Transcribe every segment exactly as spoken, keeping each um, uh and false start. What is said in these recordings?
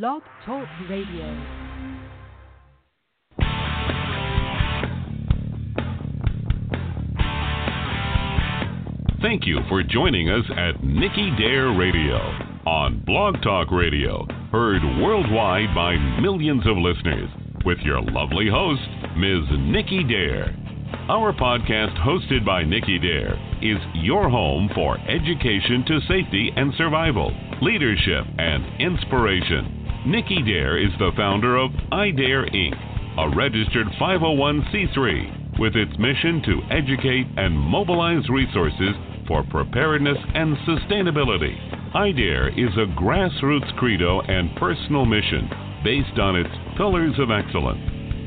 Blog Talk Radio. Thank you for joining us at Nikki Dare Radio on Blog Talk Radio, heard worldwide by millions of listeners, with your lovely host, Miz Nikki Dare. Our podcast, hosted by Nikki Dare, is your home for education to safety and survival, leadership and inspiration. Nikki Dare is the founder of iDare, Incorporated, a registered five oh one c three with its mission to educate and mobilize resources for preparedness and sustainability. iDare is a grassroots credo and personal mission based on its pillars of excellence: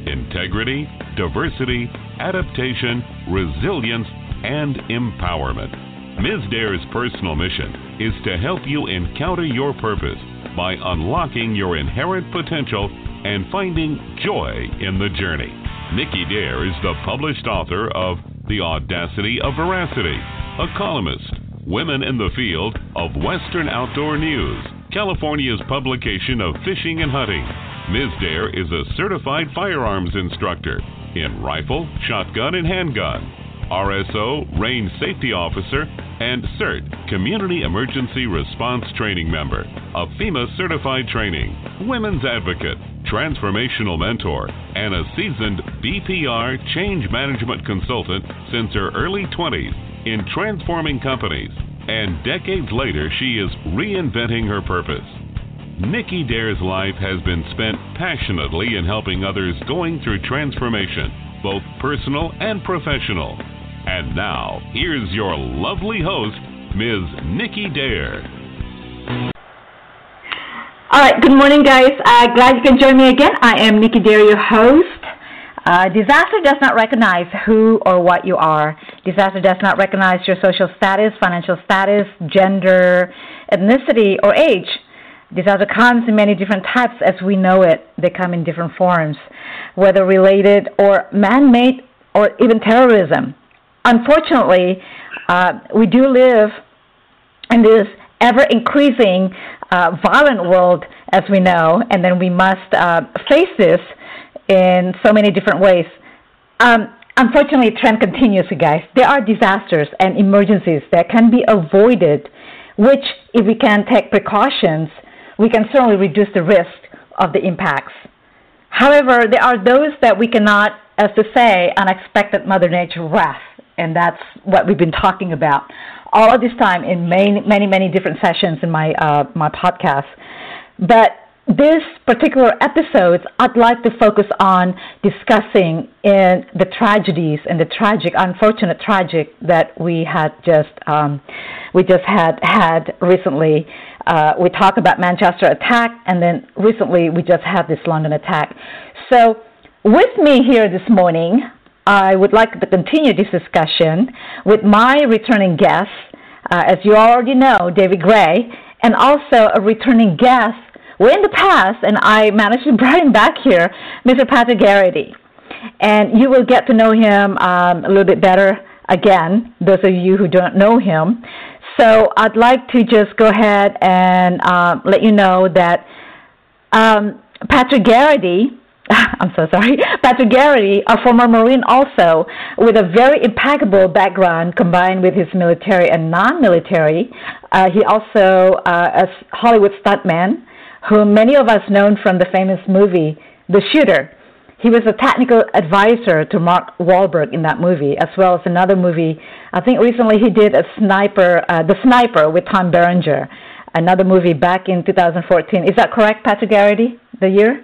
integrity, diversity, adaptation, resilience, and empowerment. Miz Dare's personal mission is to help you encounter your purpose by unlocking your inherent potential and finding joy in the journey. Nikki Dare is the published author of The Audacity of Veracity, a columnist, Women in the Field of Western Outdoor News, California's publication of fishing and hunting. Miz Dare is a certified firearms instructor in rifle, shotgun, and handgun, R S O, range safety officer, and CERT, Community Emergency Response Training member, a FEMA certified training, women's advocate, transformational mentor, and a seasoned B P R change management consultant since her early twenties. In transforming companies, and decades later, she is reinventing her purpose. Nikki Dare's life has been spent passionately in helping others going through transformation, both personal and professional. And now, here's your lovely host, Miz Nikki Dare. All right, good morning, guys. Uh, glad you can join me again. I am Nikki Dare, your host. Uh, disaster does not recognize who or what you are. Disaster does not recognize your social status, financial status, gender, ethnicity, or age. Disaster comes in many different types as we know it. They come in different forms, whether related or man-made or even terrorism. Unfortunately, uh, we do live in this ever-increasing uh, violent world, as we know, and then we must uh, face this in so many different ways. Um, unfortunately, trend continues, you guys. There are disasters and emergencies that can be avoided, which, if we can take precautions, we can certainly reduce the risk of the impacts. However, there are those that we cannot, as to say, unexpected Mother Nature wrath, and that's what we've been talking about all of this time in many, many, many different sessions in my uh, my podcast. But this particular episode, I'd like to focus on discussing in the tragedies and the tragic, unfortunate tragic that we had just um, we just had had recently. Uh, we talked about Manchester attack, and then recently we just had this London attack. So, with me here this morning, I would like to continue this discussion with my returning guest, uh, as you already know, David Gray, and also a returning guest. We're in the past, and I managed to bring him back here, Mister Patrick Garrity. And you will get to know him um, a little bit better again, those of you who don't know him. So I'd like to just go ahead and uh, let you know that um, Patrick Garrity, I'm so sorry, Patrick Garrity, a former Marine also, with a very impeccable background combined with his military and non-military. Uh, he also uh, a Hollywood stuntman, whom many of us known from the famous movie, The Shooter. He was a technical advisor to Mark Wahlberg in that movie, as well as another movie. I think recently he did a Sniper, uh, The Sniper with Tom Berenger, another movie back in two thousand fourteen. Is that correct, Patrick Garrity, the year?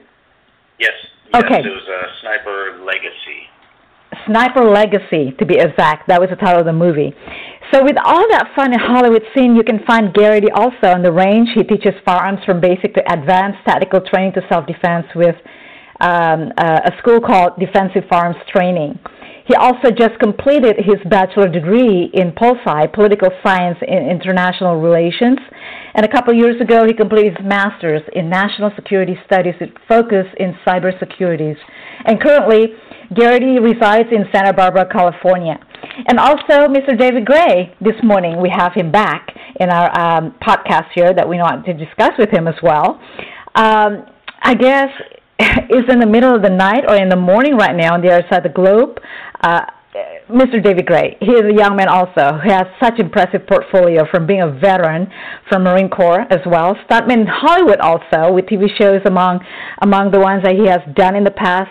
Yes. yes okay. It was uh, Sniper Legacy. Sniper Legacy, to be exact. That was the title of the movie. So with all that fun and Hollywood scene, you can find Garrity also on the range. He teaches firearms from basic to advanced tactical training to self-defense with um, a school called Defensive Firearms Training. He also just completed his bachelor degree in Poli-Sci, Political Science in International Relations. And a couple of years ago, he completed his master's in National Security Studies with focus in cybersecurity. And currently, Garrity resides in Santa Barbara, California. And also, Mister David Gray, this morning, we have him back in our um, podcast here that we want to discuss with him as well. um, I guess it's in the middle of the night or in the morning right now on the other side of the globe. Uh, Mister David Gray, he is a young man also who has such impressive portfolio from being a veteran from Marine Corps as well, stuntman in Hollywood also with T V shows among among the ones that he has done in the past,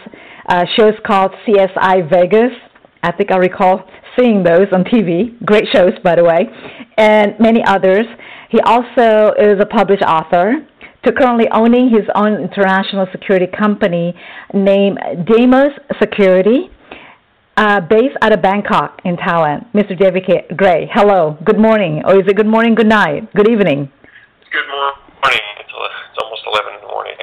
uh, shows called C S I Vegas. I think I recall seeing those on T V, great shows by the way, and many others. He also is a published author, to currently owning his own international security company named Deimos Security, uh, based out of Bangkok in Thailand. Mister David Gray, hello, good morning, or is it good morning, good night, good evening? Good morning, it's almost eleven in the morning.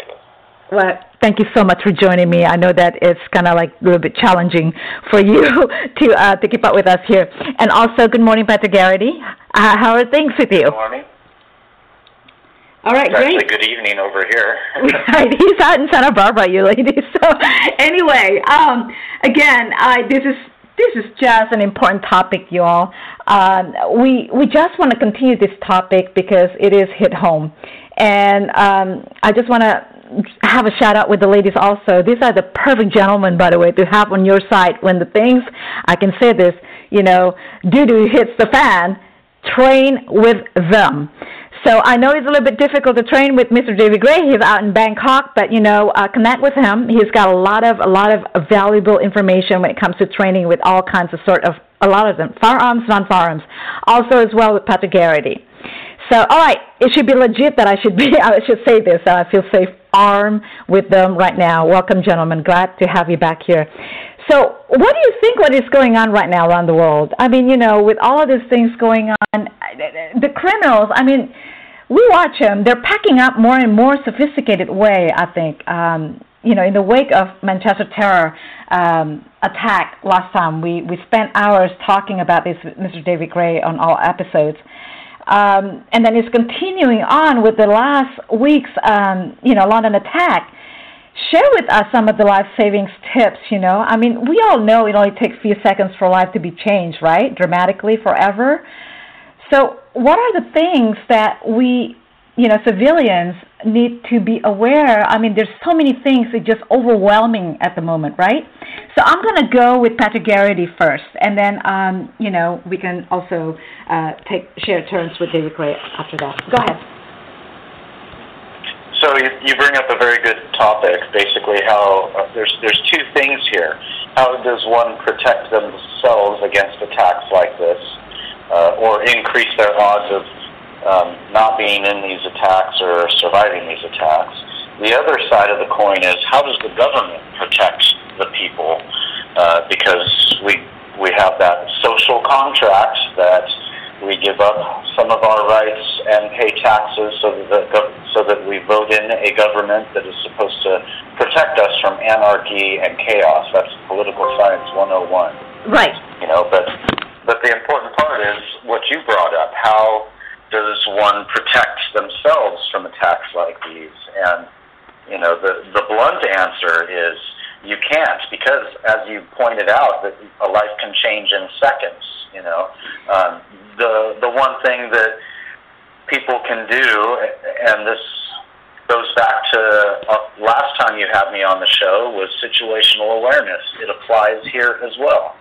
Well, thank you so much for joining me. I know that it's kind of like a little bit challenging for you to uh, to keep up with us here. And also, good morning, Patrick Garrity. Uh, how are things with you? Good morning. All right, great. Actually, good evening over here. Right, he's out in Santa Barbara, you ladies. So, anyway, um, again, I, this is this is just an important topic, you all. Um, we we just want to continue this topic because it is hit home, and um, I just want to have a shout out with the ladies also. These are the perfect gentlemen, by the way, to have on your side when the things, I can say this, you know, doo-doo hits the fan, train with them. So I know it's a little bit difficult to train with Mister David Gray. He's out in Bangkok, but, you know, uh, connect with him. He's got a lot of a lot of valuable information when it comes to training with all kinds of sort of, a lot of them, firearms, non-firearms, also as well with Patrick Garrity. So, all right, it should be legit that I should be, I should say this, so I feel safe, armed with them right now. Welcome, gentlemen. Glad to have you back here. So, what do you think what is going on right now around the world? I mean, you know, with all of these things going on, the criminals, I mean, we watch them. They're packing up more and more sophisticated way, I think, um, you know, in the wake of Manchester terror um, attack last time. We, we spent hours talking about this with Mister David Gray on all episodes. Um, and then it's continuing on with the last week's, um, you know, London attack. Share with us some of the life savings tips, you know. I mean, we all know it only takes a few seconds for life to be changed, right, dramatically, forever. So what are the things that we, you know, civilians need to be aware? I mean, there's so many things that just overwhelming at the moment, right? So I'm going to go with Patrick Garrity first, and then, um, you know, we can also uh, take share turns with David Gray after that. Go ahead. So you, you bring up a very good topic, basically how uh, there's there's two things here. How does one protect themselves against attacks like this uh, or increase their odds of um, not being in these attacks or surviving these attacks? The other side of the coin is how does the government protect the people, uh, because we we have that social contract that we give up some of our rights and pay taxes so that gov- so that we vote in a government that is supposed to protect us from anarchy and chaos. That's political science one oh one. Right. You know, but but the important part is what you brought up. How does one protect themselves from attacks like these? And you know, the the blunt answer is you can't, because as you pointed out, that a life can change in seconds. You know, um, the the one thing that people can do, and this goes back to uh, last time you had me on the show, was situational awareness. It applies here as well.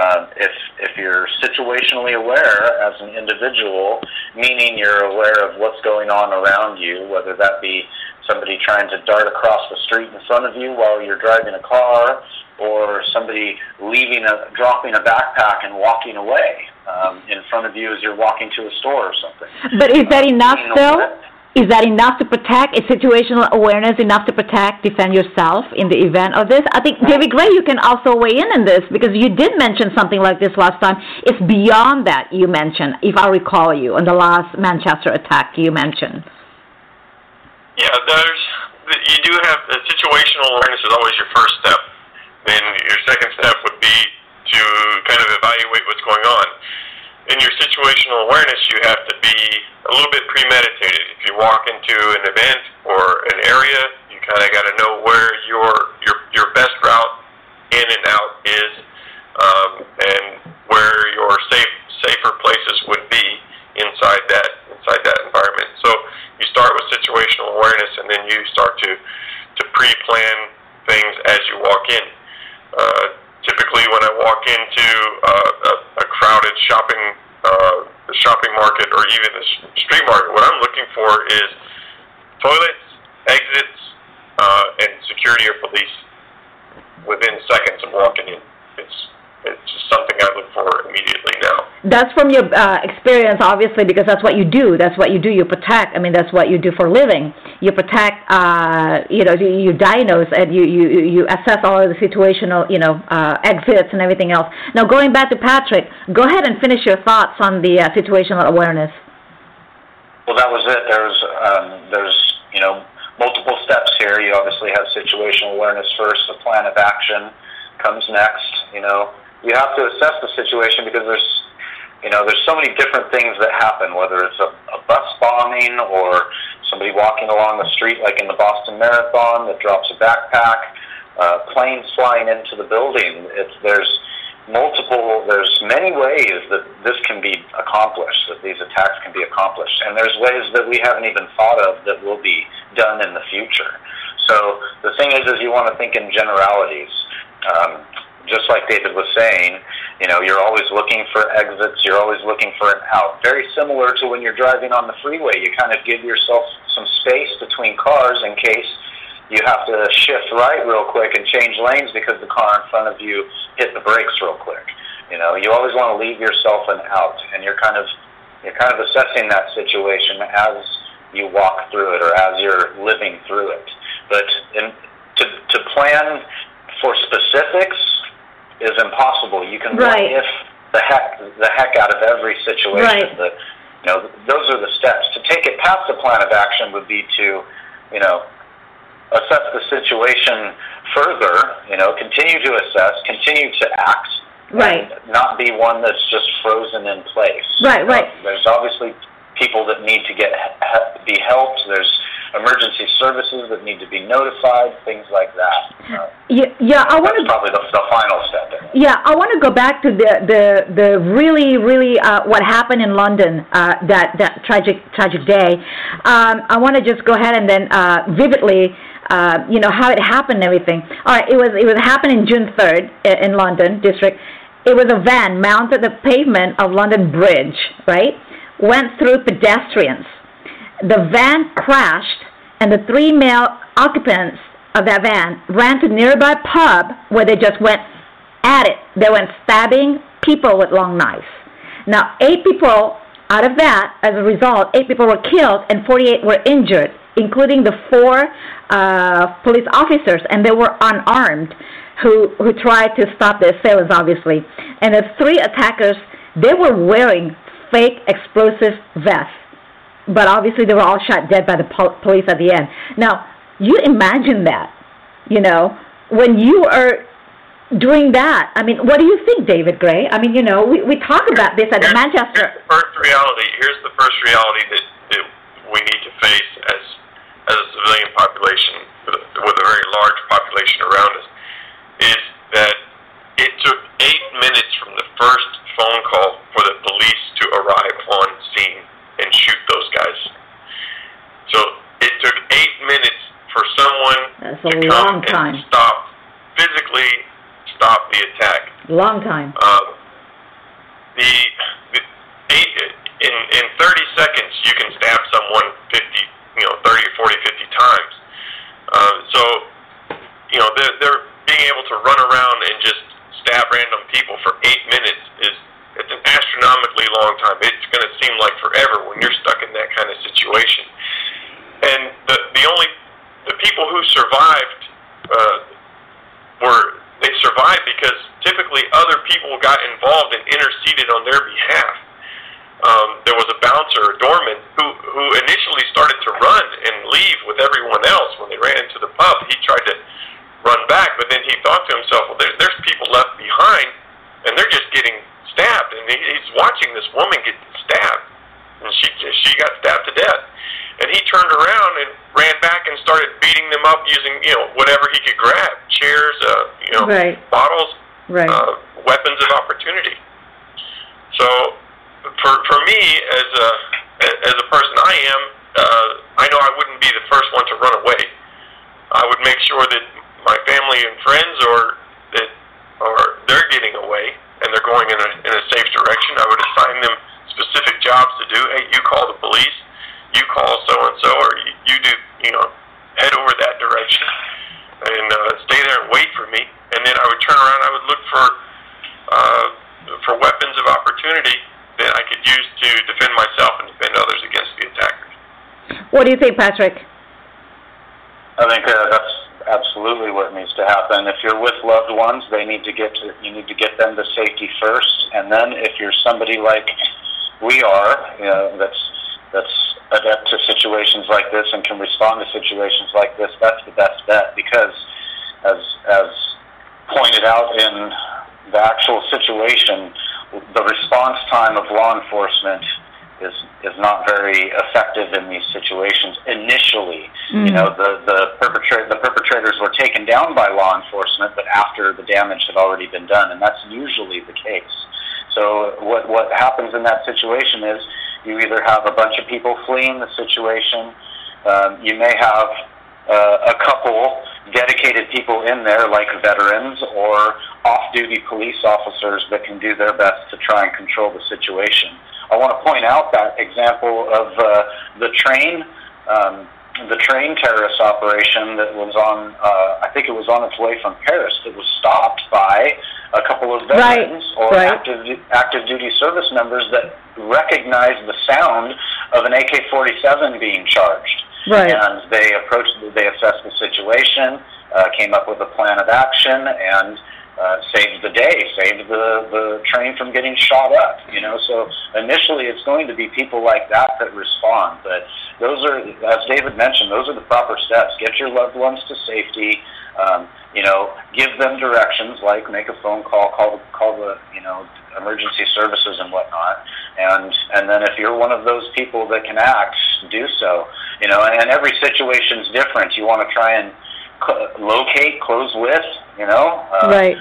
Um, if if you're situationally aware as an individual, meaning you're aware of what's going on around you, whether that be somebody trying to dart across the street in front of you while you're driving a car, or somebody leaving a, dropping a backpack and walking away um, in front of you as you're walking to a store or something. But is that uh, enough, though? Is that enough to protect? Is situational awareness enough to protect, defend yourself in the event of this? I think, David Gray, you can also weigh in on this, because you did mention something like this last time. It's beyond that you mentioned, if I recall you, on the last Manchester attack you mentioned. Yeah, there's, you do have, uh, situational awareness is always your first step. Then your second step would be to kind of evaluate what's going on. In your situational awareness, you have to be a little bit premeditated. If you walk into an event or an area, you kind of got to know where your, your your best route in and out is, um, and where your safe safer places would be inside that inside that environment. So you start with situational awareness, and and then you start to, to pre-plan things as you walk in. Uh, typically, when I walk into uh, a, a crowded shopping uh, shopping market or even a street market, what I'm looking for is toilets, exits, uh, and security or police within seconds of walking in. It's it's just something I look for immediately now. That's from your uh, experience, obviously, because that's what you do. That's what you do. You protect. I mean, that's what you do for a living. You protect. Uh, you know, you, you diagnose and you, you, you assess all of the situational, you know, uh, exits and everything else. Now, going back to Patrick, go ahead and finish your thoughts on the uh, situational awareness. Well, that was it. There's um, there's you know multiple steps here. You obviously have situational awareness first. The plan of action comes next. You know, you have to assess the situation because there's, you know, there's so many different things that happen, whether it's a, a bus bombing or somebody walking along the street, like in the Boston Marathon, that drops a backpack, uh, planes flying into the building. It's, there's multiple, there's many ways that this can be accomplished, that these attacks can be accomplished. And there's ways that we haven't even thought of that will be done in the future. So the thing is, is you want to think in generalities. Um, just like David was saying, you know, you're always looking for exits, you're always looking for an out. Very similar to when you're driving on the freeway, you kind of give yourself some space between cars in case you have to shift right real quick and change lanes because the car in front of you hit the brakes real quick. You know, you always want to leave yourself an out, and you're kind of you're kind of assessing that situation as you walk through it or as you're living through it. But in, to to plan for specifics is impossible. You can right. what if the heck the heck out of every situation. Right. That, you know, those are the steps. To take it past the plan of action would be to, you know, assess the situation further, you know, continue to assess, continue to act, right. and not be one that's just frozen in place. Right, right. Um, there's obviously people that need to get be helped. There's emergency services that need to be notified, things like that. Uh, yeah, yeah, I want to probably the, the final step. There. Yeah, I want to go back to the the, the really really uh, what happened in London uh, that that tragic tragic day. Um, I want to just go ahead and then uh, vividly, uh, you know, how it happened and everything. All right, it was it was happening June third in London district. It was a van mounted the pavement of London Bridge, right? Went through pedestrians. The van crashed, and the three male occupants of that van ran to a nearby pub where they just went at it. They went stabbing people with long knives. Now, eight people out of that, as a result, eight people were killed and forty-eight were injured, including the four uh, police officers, and they were unarmed, who, who tried to stop the assailants, obviously. And the three attackers, they were wearing fake explosive vests, but obviously they were all shot dead by the pol- police at the end. Now, you imagine that, you know, when you are doing that. I mean, what do you think, David Gray? I mean, you know, we, we talk about this at here's, Manchester. Here's the first reality. Here's the first reality that, that we need to face as as a civilian population with a, with a very large population around us is that it took eight minutes from the first phone call for the police to arrive on scene and shoot those guys. So it took eight minutes for someone to come and stop, physically stop the attack. Long time. Um, the, the eight, in in thirty seconds you can stab someone fifty, you know, thirty, forty, fifty times. Uh, so you know they're, they're being able to run around and just stab random people for eight minutes is. It's an astronomically long time. It's going to seem like forever when you're stuck in that kind of situation. And the the only the people who survived uh, were they survived because typically other people got involved and interceded on their behalf. Um, there was a bouncer, a doorman, who who initially started to run and leave with everyone else when they ran into the pub. He tried to run back, but then he thought to himself, "Well, there, there's people left behind, and they're just getting." Stabbed, and he's watching this woman get stabbed, and she she got stabbed to death. And he turned around and ran back and started beating them up using you know whatever he could grab, chairs, uh, you know, right. bottles, right. Uh, weapons of opportunity. So for for me as a as a person I am, uh, I know I wouldn't be the first one to run away. I would make sure that my family and friends or that or they're getting away and they're going in a, in a safe direction. I would assign them specific jobs to do. Hey, you call the police, you call so-and-so, or you, you do, you know, head over that direction and uh, stay there and wait for me. And then I would turn around, I would look for uh, for weapons of opportunity that I could use to defend myself and defend others against the attackers. What do you think, Patrick? I think uh, that's absolutely what needs to happen. If you're with loved ones, they need to get to, you need to get them to safety first, and then if you're somebody like we are, you know, that's that's adept to situations like this and can respond to situations like this, that's the best bet, because as as pointed out in the actual situation, the response time of law enforcement is is not very effective in these situations initially. Mm-hmm. You know, the the perpetrator the perpetrators were taken down by law enforcement, but after the damage had already been done, and that's usually the case. So what what happens in that situation is you either have a bunch of people fleeing the situation, um, you may have uh, a couple dedicated people in there like veterans or off-duty police officers that can do their best to try and control the situation. I want to point out that example of uh, the train, um, the train terrorist operation that was on, uh, I think it was on its way from Paris, that was stopped by a couple of veterans right, or right. active active duty service members that recognized the sound of an A K forty-seven being charged. Right. And they approached, they assessed the situation, uh, came up with a plan of action, and uh, saved the day, saved the, the train from getting shot up, you know. So initially it's going to be people like that that respond. But those are, as David mentioned, those are the proper steps. Get your loved ones to safety, um, you know, give them directions like make a phone call, call, call the, you know, emergency services and whatnot. And, and then if you're one of those people that can act, do so. You know, and, and every situation's different. You want to try and locate, close with, you know, uh, right.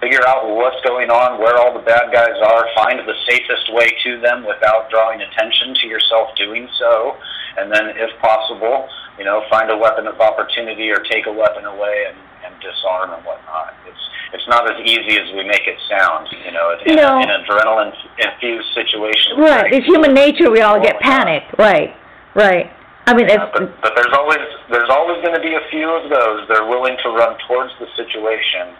figure out what's going on, where all the bad guys are, find the safest way to them without drawing attention to yourself doing so, and then, if possible, you know, find a weapon of opportunity or take a weapon away and, and disarm and whatnot. It's it's not as easy as we make it sound, you know, in, no. in an adrenaline-infused situation. Right, like, it's human nature, we all oh, get panicked, right, right. I mean, yeah, but, but there's always there's always going to be a few of those that are willing to run towards the situation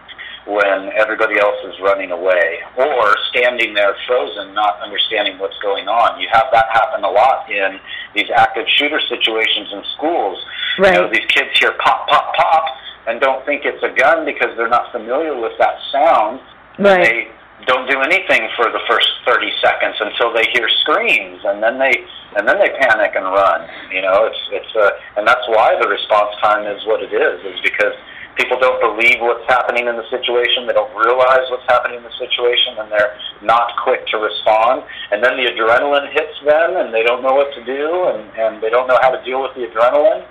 when everybody else is running away or standing there frozen, not understanding what's going on. You have that happen a lot in these active shooter situations in schools. Right. You know, these kids hear pop, pop, pop, and don't think it's a gun because they're not familiar with that sound. Right. They don't do anything for the first thirty seconds until they hear screams, and then they and then they panic and run. You know, it's it's uh, and that's why the response time is what it is, is because people don't believe what's happening in the situation, they don't realize what's happening in the situation, and they're not quick to respond. And then the adrenaline hits them, and they don't know what to do, and, and they don't know how to deal with the adrenaline.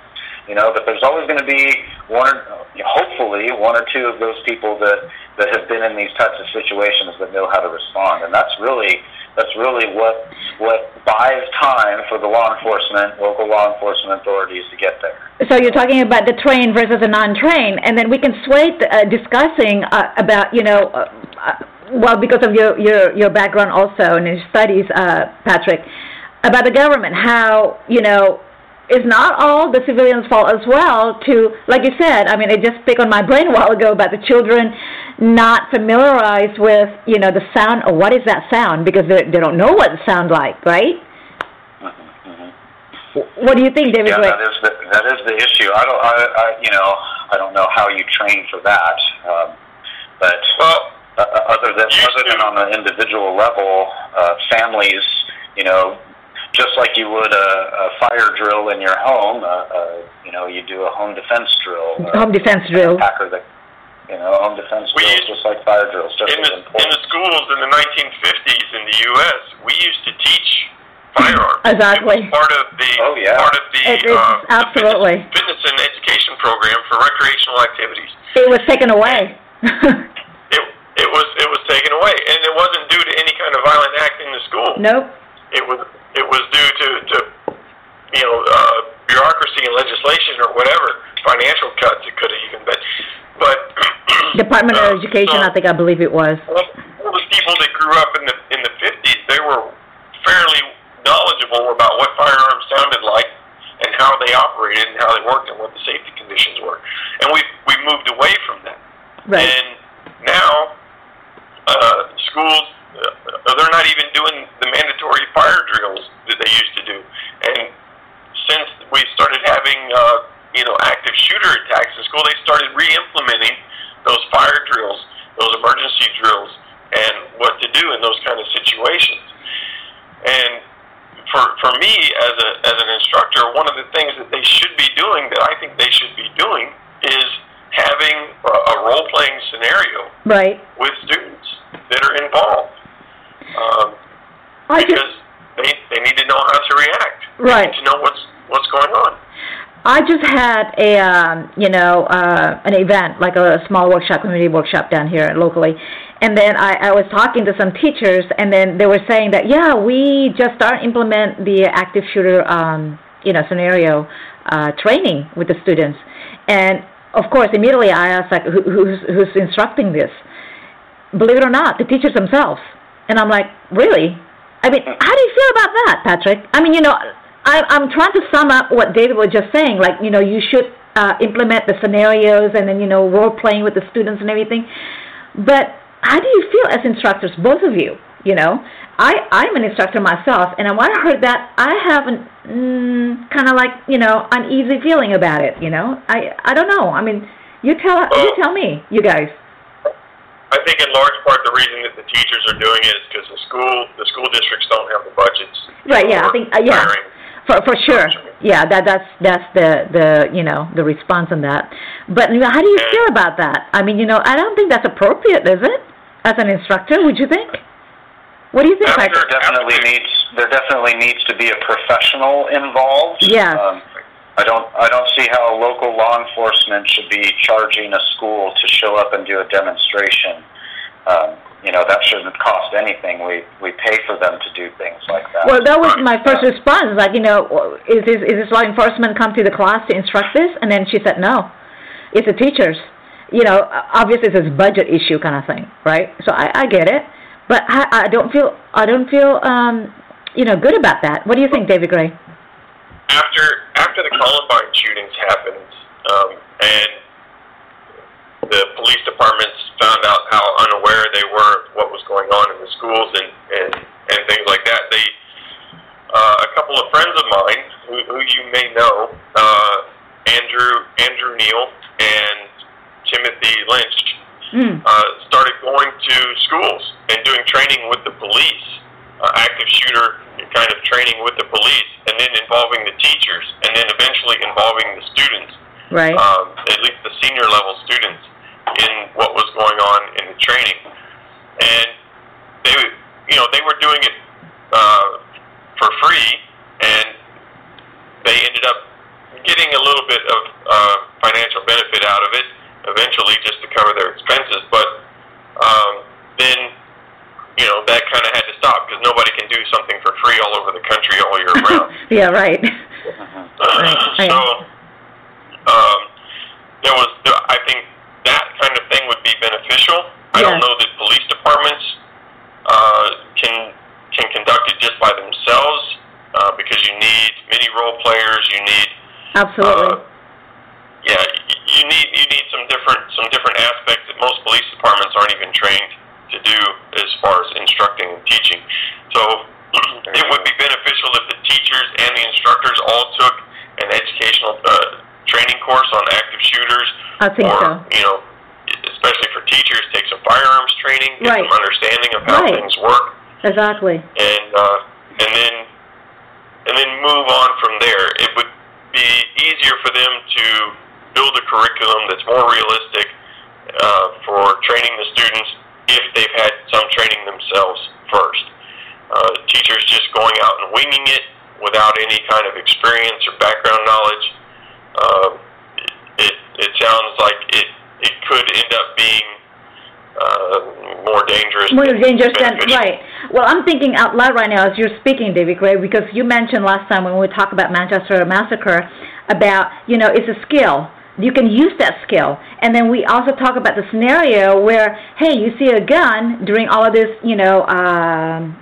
You know, but there's always going to be one, or, hopefully, one or two of those people that, that have been in these types of situations that know how to respond, and that's really that's really what what buys time for the law enforcement, local law enforcement authorities to get there. So you're talking about the train versus the non-train, and then we can sway uh, discussing uh, about you know, uh, uh, well, because of your your your background also and your studies, uh, Patrick, about the government, how you know. It's not all the civilians' fault as well to, like you said, I mean, it just picked on my brain a while ago about the children not familiarized with, you know, the sound, or what is that sound, because they they don't know what it sounds like, right? Mm-hmm. What do you think, David? Yeah, that is, the, that is the issue. I don't, I, I, you know, I don't know how you train for that, um, but well, uh, other than other than on the individual level, uh, families, you know, just like you would a, a fire drill in your home, uh, uh, you know, you do a home defense drill. Home defense drill. Attacker that, you know, home defense drills, used, just like fire drills. Just in, the, in the schools in the nineteen fifties in the U S, we used to teach firearms. Exactly. It was part of the oh, yeah. part of the, it, uh, absolutely. the fitness, fitness and education program for recreational activities. It was taken away. it it was it was taken away, and it wasn't due to any kind of violent act in the school. Nope. It was. It was due to, to you know, uh, bureaucracy and legislation or whatever, financial cuts, it could have even been. But Department uh, of Education, so, I think I believe it was. All the people that grew up in the in the fifties, they were fairly knowledgeable about what firearms sounded like and how they operated and how they worked and what the safety conditions were. And we we moved away from that. Right. And now uh, schools, uh, they're not even doing the mandatory fire drills that they used to do. And since we started having uh, you know, active shooter attacks in school, they started re-implementing those fire drills, those emergency drills, and what to do in those kind of situations. And for for me as a as an instructor, one of the things that they should be doing, that I think they should be doing, is having a, a role-playing scenario right. with students that are involved, um, because they they need to know how to react. Right. They need to know what's what's going on. I just had a, um, you know, uh, an event, like a small workshop, community workshop down here locally. And then I, I was talking to some teachers, and then they were saying that, yeah, we just start implement the active shooter, um, you know, scenario uh, training with the students. And, of course, immediately I asked, like, Who, who's, who's instructing this? Believe it or not, the teachers themselves. And I'm like, really? I mean, how do you feel about that, Patrick? I mean, you know... I, I'm trying to sum up what David was just saying. Like, you know, you should uh, implement the scenarios and then, you know, role-playing with the students and everything. But how do you feel as instructors, both of you? You know, I, I'm an instructor myself, and when I heard that, I have an mm, kind of like, you know, uneasy feeling about it, you know. I I don't know. I mean, you tell, well, you tell me, you guys. I think in large part the reason that the teachers are doing it is because the school, the school districts don't have the budgets. Right, yeah, I think, uh, yeah. Hiring. For, for sure, yeah. That that's that's the, the you know the response on that. But you know, how do you feel about that? I mean, you know, I don't think that's appropriate, is it? As an instructor, would you think? What do you think? There like? definitely needs there definitely needs to be a professional involved. Yeah. Um, I don't I don't see how local law enforcement should be charging a school to show up and do a demonstration. Um, You know, that shouldn't cost anything. We we pay for them to do things like that. Well, that was my first response. Like, you know, is this, is this law enforcement come to the class to instruct this? And then she said, no, it's the teachers. You know, obviously it's a budget issue kind of thing, right? So I, I get it, but I, I don't feel I don't feel um, you know, good about that. What do you think, David Gray? After after the Columbine shootings happened, um, and. the police departments found out how unaware they were of what was going on in the schools and, and, and things like that. They, uh, a couple of friends of mine, who, who you may know, uh, Andrew Andrew Neal and Timothy Lynch, mm. uh, started going to schools and doing training with the police, uh, active shooter kind of training with the police, and then involving the teachers, and then eventually involving the students. Right. Um, at least the senior level students in what was going on in the training, and they, you know, they were doing it uh, for free, and they ended up getting a little bit of uh, financial benefit out of it eventually, just to cover their expenses. But um, then, you know, that kind of had to stop because nobody can do something for free all over the country all year round. Yeah, right. Uh, right. So. Um, there was, I think that kind of thing would be beneficial. I yeah. don't know that police departments uh, can can conduct it just by themselves uh, because you need many role players. You need absolutely, uh, yeah, you need you need some different some different aspects that most police departments aren't even trained to do as far as instructing and teaching. So it would be beneficial if the teachers and the instructors all took an educational. Uh, training course on active shooters, I think or, so. you know, especially for teachers, take some firearms training, get right. some understanding of how right. things work. Exactly. And uh, and then and then move on from there. It would be easier for them to build a curriculum that's more realistic uh, for training the students if they've had some training themselves first. Uh, teachers just going out and winging it without any kind of experience or background knowledge. Um, it, it sounds like it, it could end up being uh, more dangerous. More than dangerous than, right. Well, I'm thinking out loud right now as you're speaking, David Gray, because you mentioned last time when we talked about Manchester Massacre about, you know, it's a skill. You can use that skill. And then we also talk about the scenario where, hey, you see a gun during all of this, you know, um,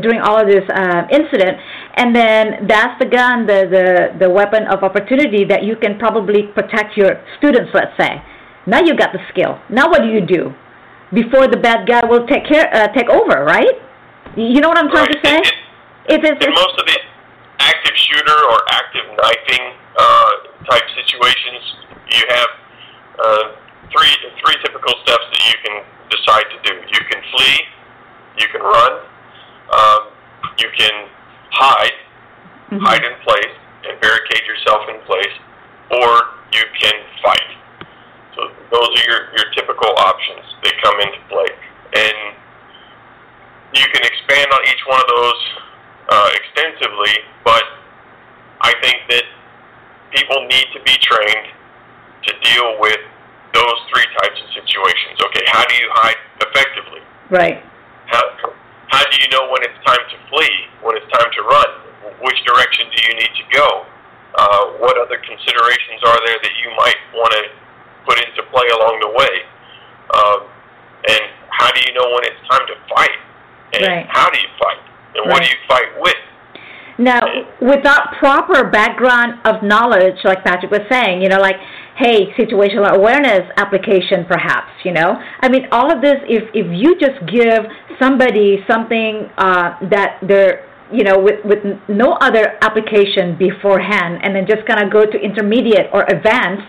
during all of this uh, incident, and then that's the gun, the, the, the weapon of opportunity that you can probably protect your students, let's say. Now you got the skill. Now what do you do before the bad guy will take care, uh, take over, right? You know what I'm trying right. to say? It, it, if it's, in most of the active shooter or active knifing uh, type situations, you have uh, three three typical steps that you can decide to do. You can flee, you can run, um, you can hide, mm-hmm. hide in place and barricade yourself in place, or you can fight. So those are your, your typical options that come into play. And you can expand on each one of those uh, extensively, but I think that people need to be trained to deal with those three types of situations. Okay, how do you hide effectively? Right. How, how do you know when it's time to flee, when it's time to run? Which direction do you need to go? Uh, what other considerations are there that you might want to put into play along the way? Um, and how do you know when it's time to fight? And right. how do you fight? And right. what do you fight with? Now, without proper background of knowledge, like Patrick was saying, you know, like, hey, situational awareness application, perhaps, you know. I mean, all of this, if, if you just give somebody something uh, that they're, you know, with, with no other application beforehand and then just kind of go to intermediate or advanced,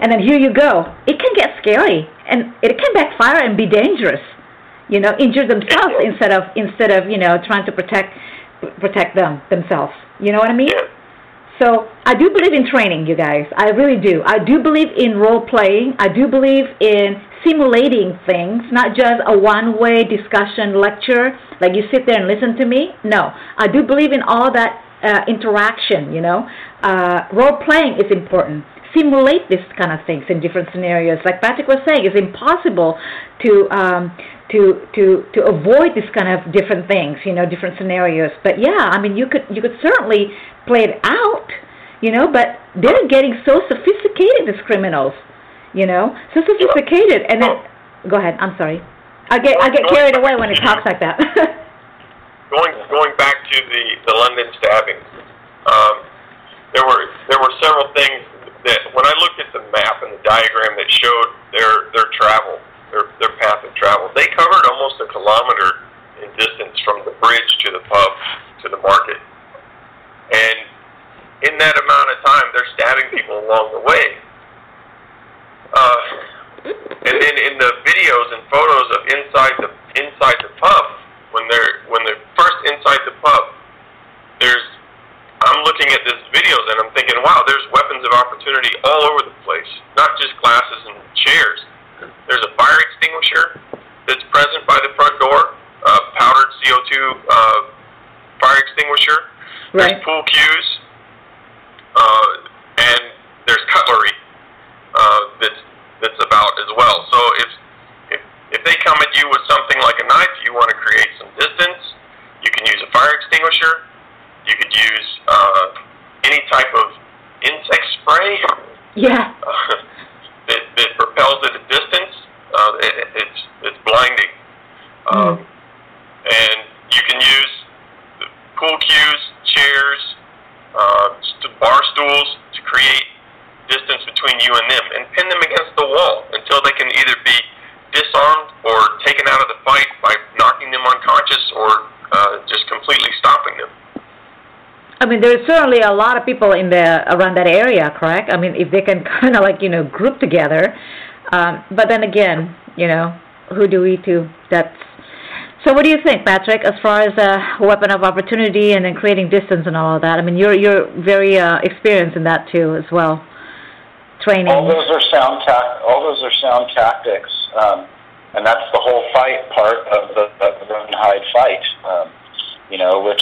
and then here you go, it can get scary, and it can backfire and be dangerous, you know, injure themselves instead of, instead of you know, trying to protect protect them themselves. You know what I mean? Yeah. So I do believe in training, you guys. I really do. I do believe in role-playing. I do believe in simulating things, not just a one-way discussion lecture, like you sit there and listen to me. No. I do believe in all that uh, interaction, you know. Uh, role-playing is important. Simulate this kind of things in different scenarios. Like Patrick was saying, it's impossible to um, to to to avoid this kind of different things, you know, different scenarios. But yeah, I mean, you could you could certainly play it out, you know. But they're getting so sophisticated, these criminals, you know, so sophisticated. And then, go ahead. I'm sorry, I get I get carried away when it talks like that. going going back to the the London stabbing, um, there were there were several things. That when I looked at the map and the diagram that showed their their travel, their their path of travel, they covered almost a kilometer in distance from the bridge to the pub to the market. And in that amount of time, they're stabbing people along the way. Uh, and then in the videos and photos of inside the inside the pub, when they're when they're first inside the pub, there's. I'm looking at these videos and I'm thinking, wow, there's weapons of opportunity all over the place, not just glasses and chairs. There's a fire extinguisher that's present by the front door, a uh, powdered C O two uh, fire extinguisher. Right. There's pool cues, uh, and there's cutlery uh, that's that's about as well. So if, if if they come at you with something like a knife, you want to create some distance. You can use a fire extinguisher. You could use uh, any type of insect spray. Yeah. Uh, that, that propels at a distance. Uh, it, it's it's blinding. Mm. Um, and you can use pool cues, chairs, uh, bar stools to create distance between you and them, and pin them against the wall until they can either be disarmed or taken out of the fight by knocking them unconscious or uh, just completely stopping them. I mean, there's certainly a lot of people in the around that area, correct? I mean, if they can kind of like, you know, group together. Um, but then again, you know, who do we to? That's... So what do you think, Patrick, as far as a weapon of opportunity and then creating distance and all of that? I mean, you're you're very uh, experienced in that, too, as well, training. All those are sound, ta- all those are sound tactics, um, and that's the whole fight part of the, the run and hide fight, um, you know, which...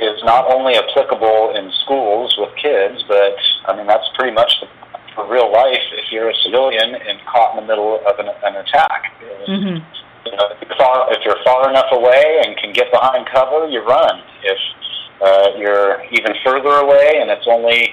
is not only applicable in schools with kids, but, I mean, that's pretty much the, for real life if you're a civilian and caught in the middle of an, an attack. Mm-hmm. You know, if, you're far, if you're far enough away and can get behind cover, you run. If uh, you're even further away and it's only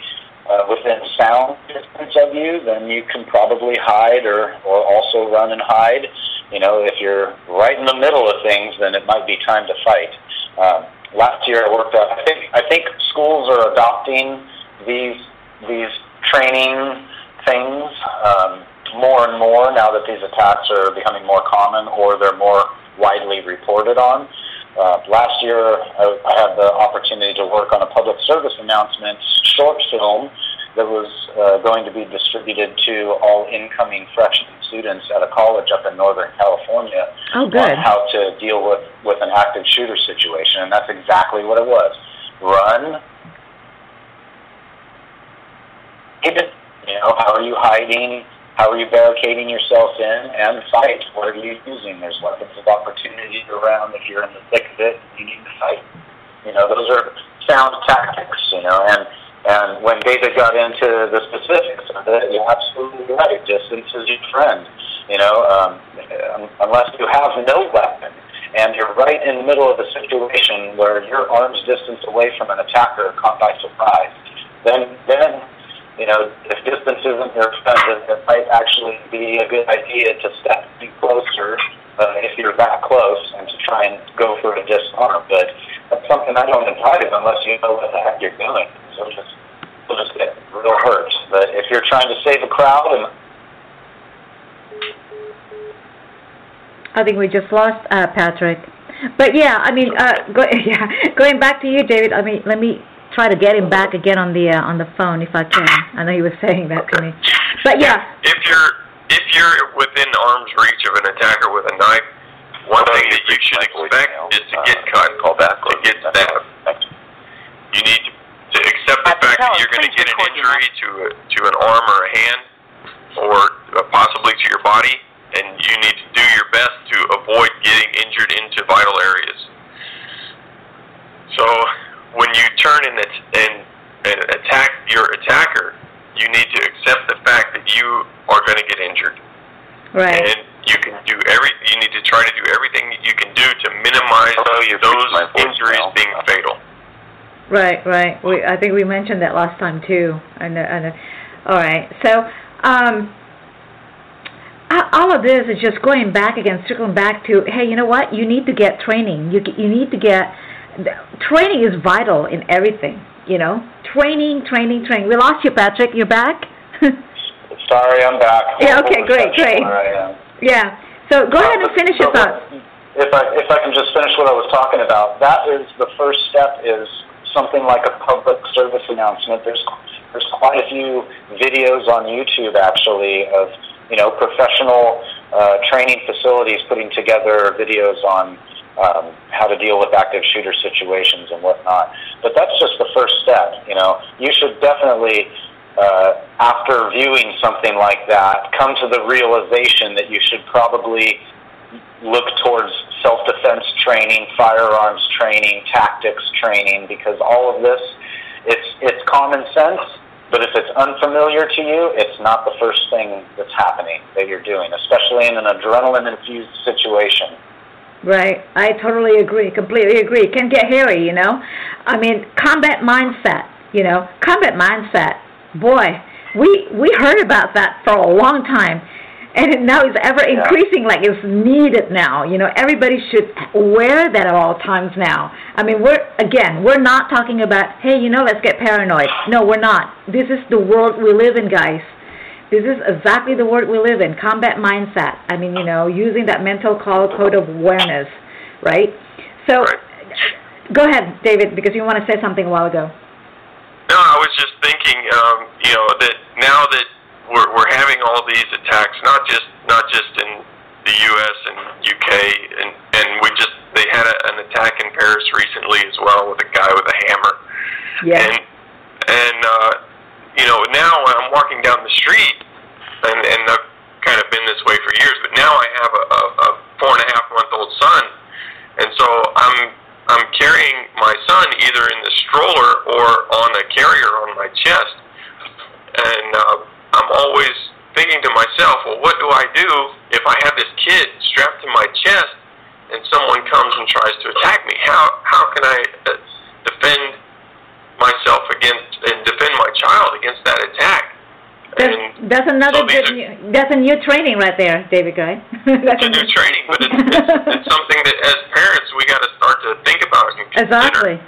uh, within sound distance of you, then you can probably hide or, or also run and hide. You know, if you're right in the middle of things, then it might be time to fight. Um, last year I worked up, I think, I think schools are adopting these these training things um, more and more now that these attacks are becoming more common or they're more widely reported on. Uh, last year, I, I had the opportunity to work on a public service announcement short film that was uh, going to be distributed to all incoming freshman students at a college up in Northern California oh, good. on how to deal with, with an active shooter situation, and that's exactly what it was. Run. You know, how are you hiding? How are you barricading yourself in? And fight. What are you using? There's weapons of opportunity around. If you're in the thick of it, you need to fight. You know, those are sound tactics, you know. And, and when David got into the specifics of it, you're absolutely right. Distance is your friend, you know, um, unless you have no weapon. And you're right in the middle of a situation where you're arm's distance away from an attacker caught by surprise. Then, then... You know, if distance isn't your friend, it might actually be a good idea to step closer uh, if you're that close and to try and go for a disarm. But that's something I don't advise unless you know what the heck you're doing. So just, it'll just get real hurt. But if you're trying to save a crowd, and I think we just lost uh, Patrick. But yeah, I mean, uh, go, yeah, going back to you, David. I mean, let me. Try to get him back again on the uh, on the phone if I can. I know he was saying that okay. to me, but yeah. If you're if you're within arm's reach of an attacker with a knife, one well, thing that you should expect is to get cut, call back, to get stabbed. You need to accept the fact that you're going to get an injury to a, to an arm or a hand, or possibly to your body, and you need to do your best to avoid getting injured into vital areas. So. When you turn and, and, and attack your attacker, you need to accept the fact that you are going to get injured. Right. And you can do every. You need to try to do everything that you can do to minimize those injuries being fatal. Right, right. We, I think we mentioned that last time too. And, and all right. So um, all of this is just going back again, circling back to hey, you know what? You need to get training. You you need to get. Training is vital in everything, you know. Training, training, training. We lost you, Patrick. You're back? Sorry, I'm back. Yeah, okay, great, great. Yeah, so go uh, ahead and finish so your thoughts. If I, if I can just finish what I was talking about, that is the first step is something like a public service announcement. There's, there's quite a few videos on YouTube, actually, of, you know, professional uh, training facilities putting together videos on Um, how to deal with active shooter situations and whatnot. But that's just the first step, you know. You should definitely, uh, after viewing something like that, come to the realization that you should probably look towards self-defense training, firearms training, tactics training, because all of this, it's, it's common sense, but if it's unfamiliar to you, it's not the first thing that's happening that you're doing, especially in an adrenaline-infused situation. Right, I totally agree, completely agree. Can get hairy, you know. I mean, combat mindset, you know, combat mindset. Boy, we we heard about that for a long time, and now it's ever increasing. Yeah. Like it's needed now. You know, everybody should wear that at all times now. I mean, we're again, we're not talking about hey, you know, let's get paranoid. No, we're not. This is the world we live in, guys. This is exactly the world we live in, combat mindset. I mean, you know, using that mental code of awareness, right? So right. Go ahead, David, because you want to say something a while ago. No, I was just thinking, um, you know, that now that we're, we're having all these attacks, not just not just in the U S and U K, and, and we just, they had a, an attack in Paris recently as well with a guy with a hammer. Yeah. And, and uh you know, now when I'm walking down the street, and, and I've kind of been this way for years, but now I have a, a, a four and a half month old son, and so I'm I'm carrying my son either in the stroller or on a carrier on my chest, and uh, I'm always thinking to myself. myself, well, what do I do if I have this kid strapped to my chest and someone comes and tries to attack me? How how can I defend myself against and defend my child against that attack? That's, and that's another so good, are, that's a new training right there, David Gray. That's a new training, but it's, it's, it's something that as parents we got to start to think about and consider. Exactly.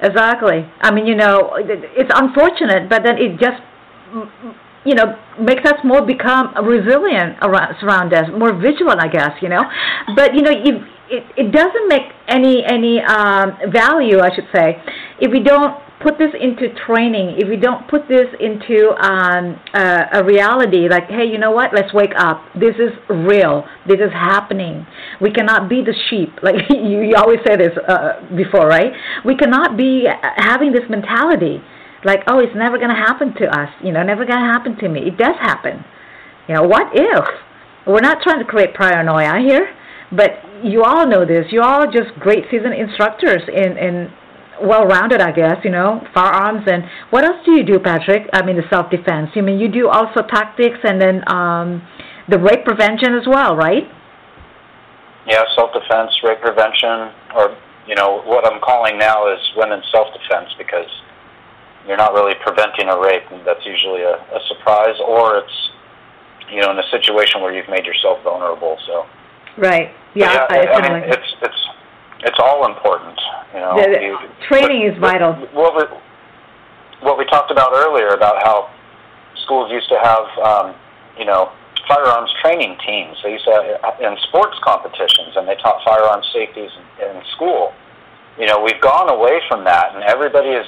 Exactly. I mean, you know, it's unfortunate, but then it just, you know, makes us more become resilient around, surround us, more vigilant, I guess, you know. But, you know, it, it, it doesn't make any, any um, value, I should say, if we don't put this into training, if we don't put this into um, uh, a reality, like, hey, you know what, let's wake up. This is real. This is happening. We cannot be the sheep. Like you, you always say this uh, before, right? We cannot be having this mentality, like, oh, it's never going to happen to us, you know, never going to happen to me. It does happen. You know, what if? We're not trying to create paranoia here, but you all know this. You all are just great seasoned instructors in, in well-rounded, I guess, you know, firearms. And what else do you do, Patrick? I mean, the self-defense. You mean, you do also tactics and then um, the rape prevention as well, right? Yeah, self-defense, rape prevention, or, you know, what I'm calling now is women's self-defense, because you're not really preventing a rape, and that's usually a, a surprise, or it's, you know, in a situation where you've made yourself vulnerable, so. Right. Yeah, yeah I, I mean, like it's, it's, It's all important, you know. The, the, you, training but, is vital. What we, what we talked about earlier about how schools used to have, um, you know, firearms training teams. They used to have, in sports competitions, and they taught firearms safeties in, in school. You know, we've gone away from that, and everybody is,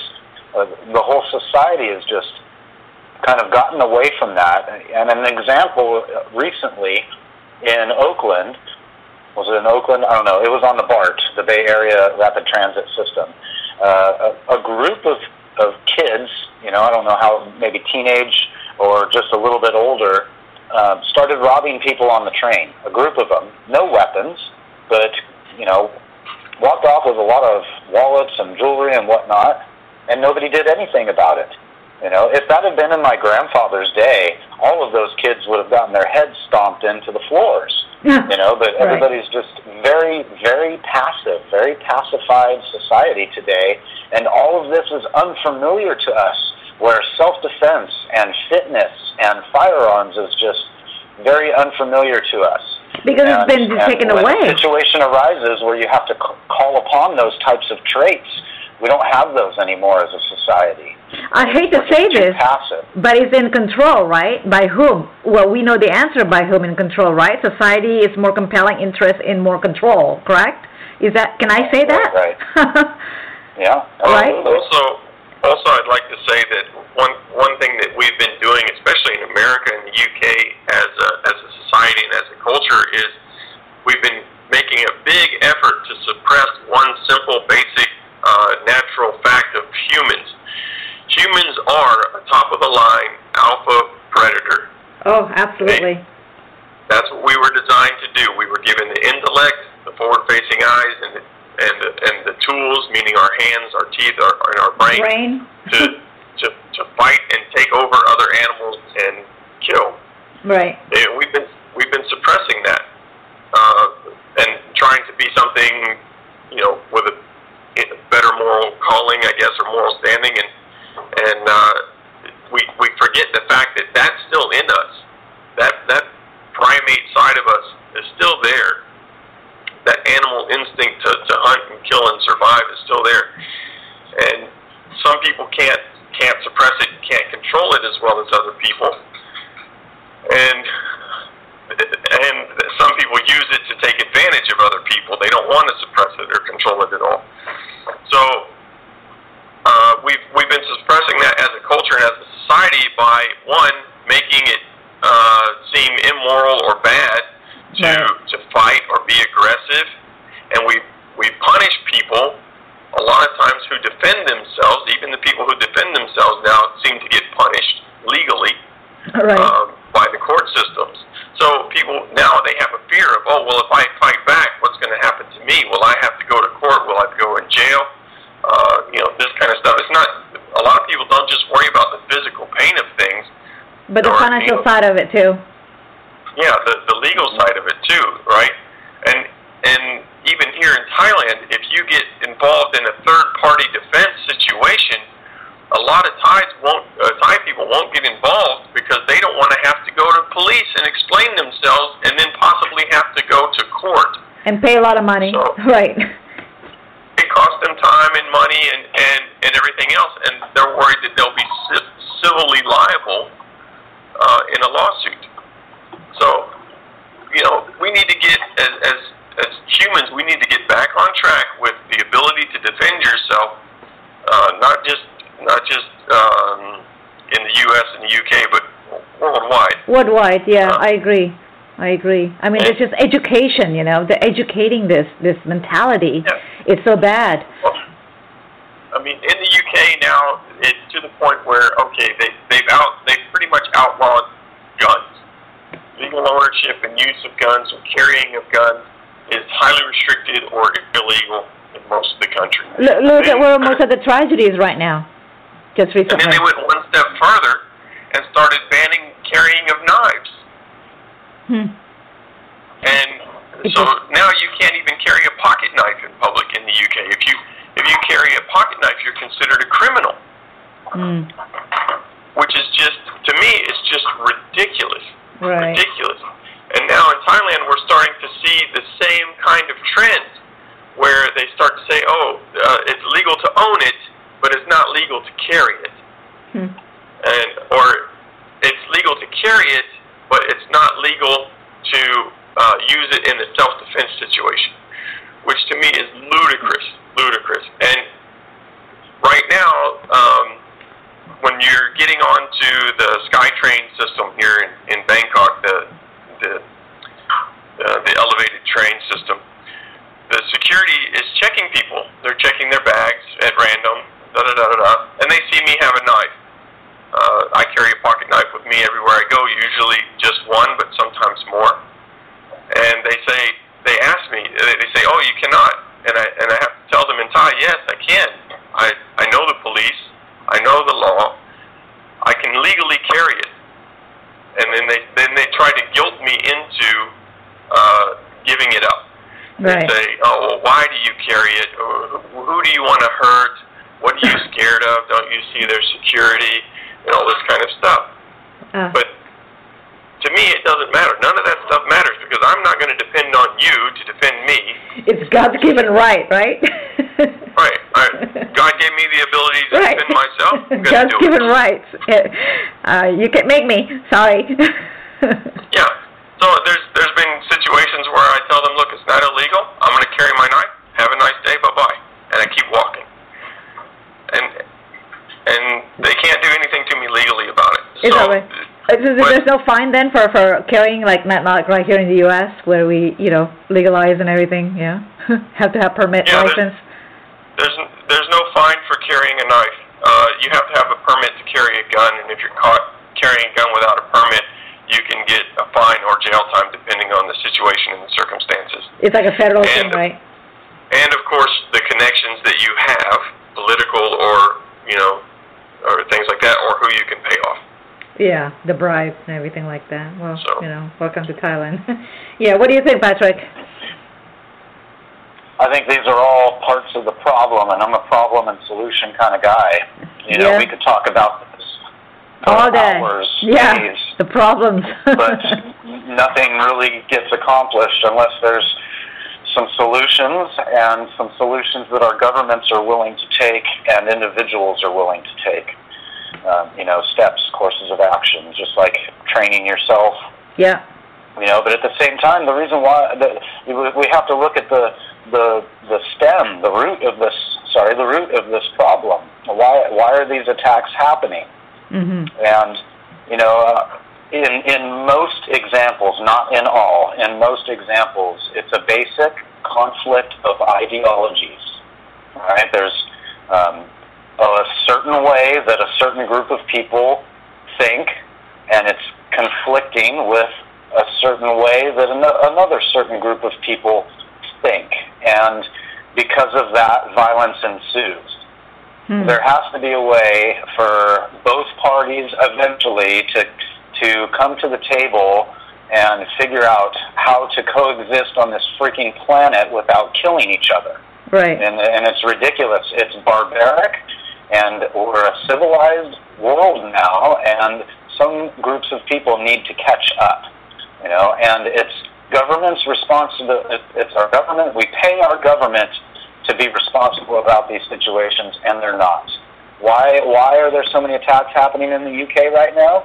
uh, the whole society has just kind of gotten away from that. And an example recently in Oakland. Was it in Oakland? I don't know. It was on the BART, the Bay Area Rapid Transit System. Uh, a, a group of, of kids, you know, I don't know how, maybe teenage or just a little bit older, uh, started robbing people on the train. A group of them, no weapons, but, you know, walked off with a lot of wallets and jewelry and whatnot, and nobody did anything about it. You know, if that had been in my grandfather's day, all of those kids would have gotten their heads stomped into the floors. You know, but everybody's just very, very passive, very pacified society today, and all of this is unfamiliar to us, where self-defense and fitness and firearms is just very unfamiliar to us. Because and, it's been taken away. When a situation arises where you have to c- call upon those types of traits, we don't have those anymore as a society. I hate to say this, passive. But it's in control, right? By whom? Well, we know the answer by whom in control, right? Society is more compelling interest in more control, correct? Is that? Can I say that? Right. right. yeah. Right. Also, also, I'd like to say that one one thing that we've been doing, especially in America and the U K, as a as a society and as a culture, is we've been making a big effort to suppress one simple, basic. Uh, natural fact of humans. Humans are a top-of-the-line alpha predator. Oh, absolutely. They, that's what we were designed to do. We were given the intellect, the forward-facing eyes, and the, and the, and the tools, meaning our hands, our teeth, our, and our brain, brain. to, to to fight and take over other animals and kill. Right. And we've been we've been suppressing that uh, and trying to be something, you know, with a better moral calling, I guess, or moral standing, and and uh, we we forget the fact that that's still in us. That that primate side of us is still there. That animal instinct to, to hunt and kill and survive is still there. And some people can't can't suppress it, can't control it as well as other people. And and some people use it to take advantage of other people. They don't want to suppress it or control it at all. So uh, we've we've been suppressing that as a culture and as a society by, one, making it uh, seem immoral or bad to yeah. to fight or be aggressive, and we we punish people a lot of times who defend themselves. Even the people who defend themselves now seem to get punished legally. All right. Um, by the court systems. So people, now they have a fear of, oh, well, if I fight back, what's going to happen to me? Will I have to go to court? Will I have to go in jail? Uh, you know, this kind of stuff. It's not, a lot of people don't just worry about the physical pain of things. But the financial legal side of it too. Yeah, the, the legal side of it too, right? And and even here in Thailand, if you get involved in a third-party defense situation, a lot of Thais won't, uh, Thai people won't get involved because they don't want to have to go to police and explain themselves, and then possibly have to go to court and pay a lot of money. So, right. It costs them time and money and, and, and everything else, and they're worried that they'll be c- civilly liable. Uh, in a lawsuit. So, you know, we need to get, as, as as humans, we need to get back on track with the ability to defend yourself, uh, not just not just um, in the U S and the U K, but worldwide. Worldwide, yeah, uh, I agree. I agree. I mean, it's just education, you know, the educating this, this mentality yeah. is so bad. Well, I mean, in the U K now, it's to the point where, okay, they, they've out, they've pretty much outlawed guns. Legal ownership and use of guns or carrying of guns is highly restricted or illegal in most of the country. Look, look they, at where most of the tragedy is right now, just recently. And then they went one step further and started banning carrying of knives. Hmm. And so now you can't even carry a pocket knife in public in the U K. If you... If you carry a pocket knife, you're considered a criminal, mm. which is just, to me, it's just ridiculous, right. ridiculous. And now in Thailand, we're starting to see the same kind of trend where they start to say, oh, uh, it's legal to own it, but it's not legal to carry it. Mm. and Or it's legal to carry it, but it's not legal to uh, use it in a self-defense situation, which to me is ludicrous. Ludicrous. And right now, um, when you're getting onto the SkyTrain system here in, in Bangkok, the the, uh, the elevated train system, the security is checking people. They're checking their bags at random, da da da da da, and they see me have a knife. Uh, I carry a pocket knife with me everywhere I go. Usually just one, but sometimes more. And they say, they ask me, they say, oh, you cannot. And I and I have to tell them in Thai, yes, I can. I, I know the police. I know the law. I can legally carry it. And then they then they try to guilt me into uh, giving it up. Right. They say, oh, well, why do you carry it? Or, who do you want to hurt? What are you scared of? Don't you see their security? And all this kind of stuff. Uh. But to me, it doesn't matter. None of that stuff matters because I'm not going to depend on you to defend me. It's God's given right, right? right, right. God gave me the ability to right. defend myself. I'm gonna God's do given it. Rights. Uh, you can't make me. Sorry. yeah. So there's there's been situations where I tell them, look, it's not illegal. I'm going to carry my knife. Have a nice day. Bye bye. And I keep walking. And and they can't do anything to me legally about it. It's so, always. There's no fine then for, for carrying, like not, not right here in the U S where we, you know, legalize and everything, yeah? have to have permit yeah, license? There's, there's there's no fine for carrying a knife. Uh, you have to have a permit to carry a gun, and if you're caught carrying a gun without a permit, you can get a fine or jail time depending on the situation and the circumstances. It's like a federal and, thing, right? And, of course, the connections that you have, political or, you know, or things like that, or who you can pay off. Yeah, the bribes and everything like that. Well, so, you know, welcome to Thailand. yeah, what do you think, Patrick? I think these are all parts of the problem, and I'm a problem and solution kind of guy. You know, yeah. we could talk about this for all day. Hours, yeah, days, the problems. but nothing really gets accomplished unless there's some solutions, and some solutions that our governments are willing to take and individuals are willing to take. Um, you know, steps, courses of action, just like training yourself. Yeah. You know, but at the same time, the reason why the, we have to look at the the the stem, the root of this. Sorry, the root of this problem. Why why are these attacks happening? Mm-hmm. And you know, uh, in in most examples, not in all, in most examples, it's a basic conflict of ideologies. All right, there's. Um, a certain way that a certain group of people think, and it's conflicting with a certain way that an- another certain group of people think. And because of that, violence ensues. Hmm. There has to be a way for both parties eventually to to come to the table and figure out how to coexist on this freaking planet without killing each other. Right. And, and it's ridiculous. It's barbaric, and we're a civilized world now, and some groups of people need to catch up, you know, and it's government's responsibility. It's our government. We pay our government to be responsible about these situations, and they're not. Why, why are there so many attacks happening in the U K right now?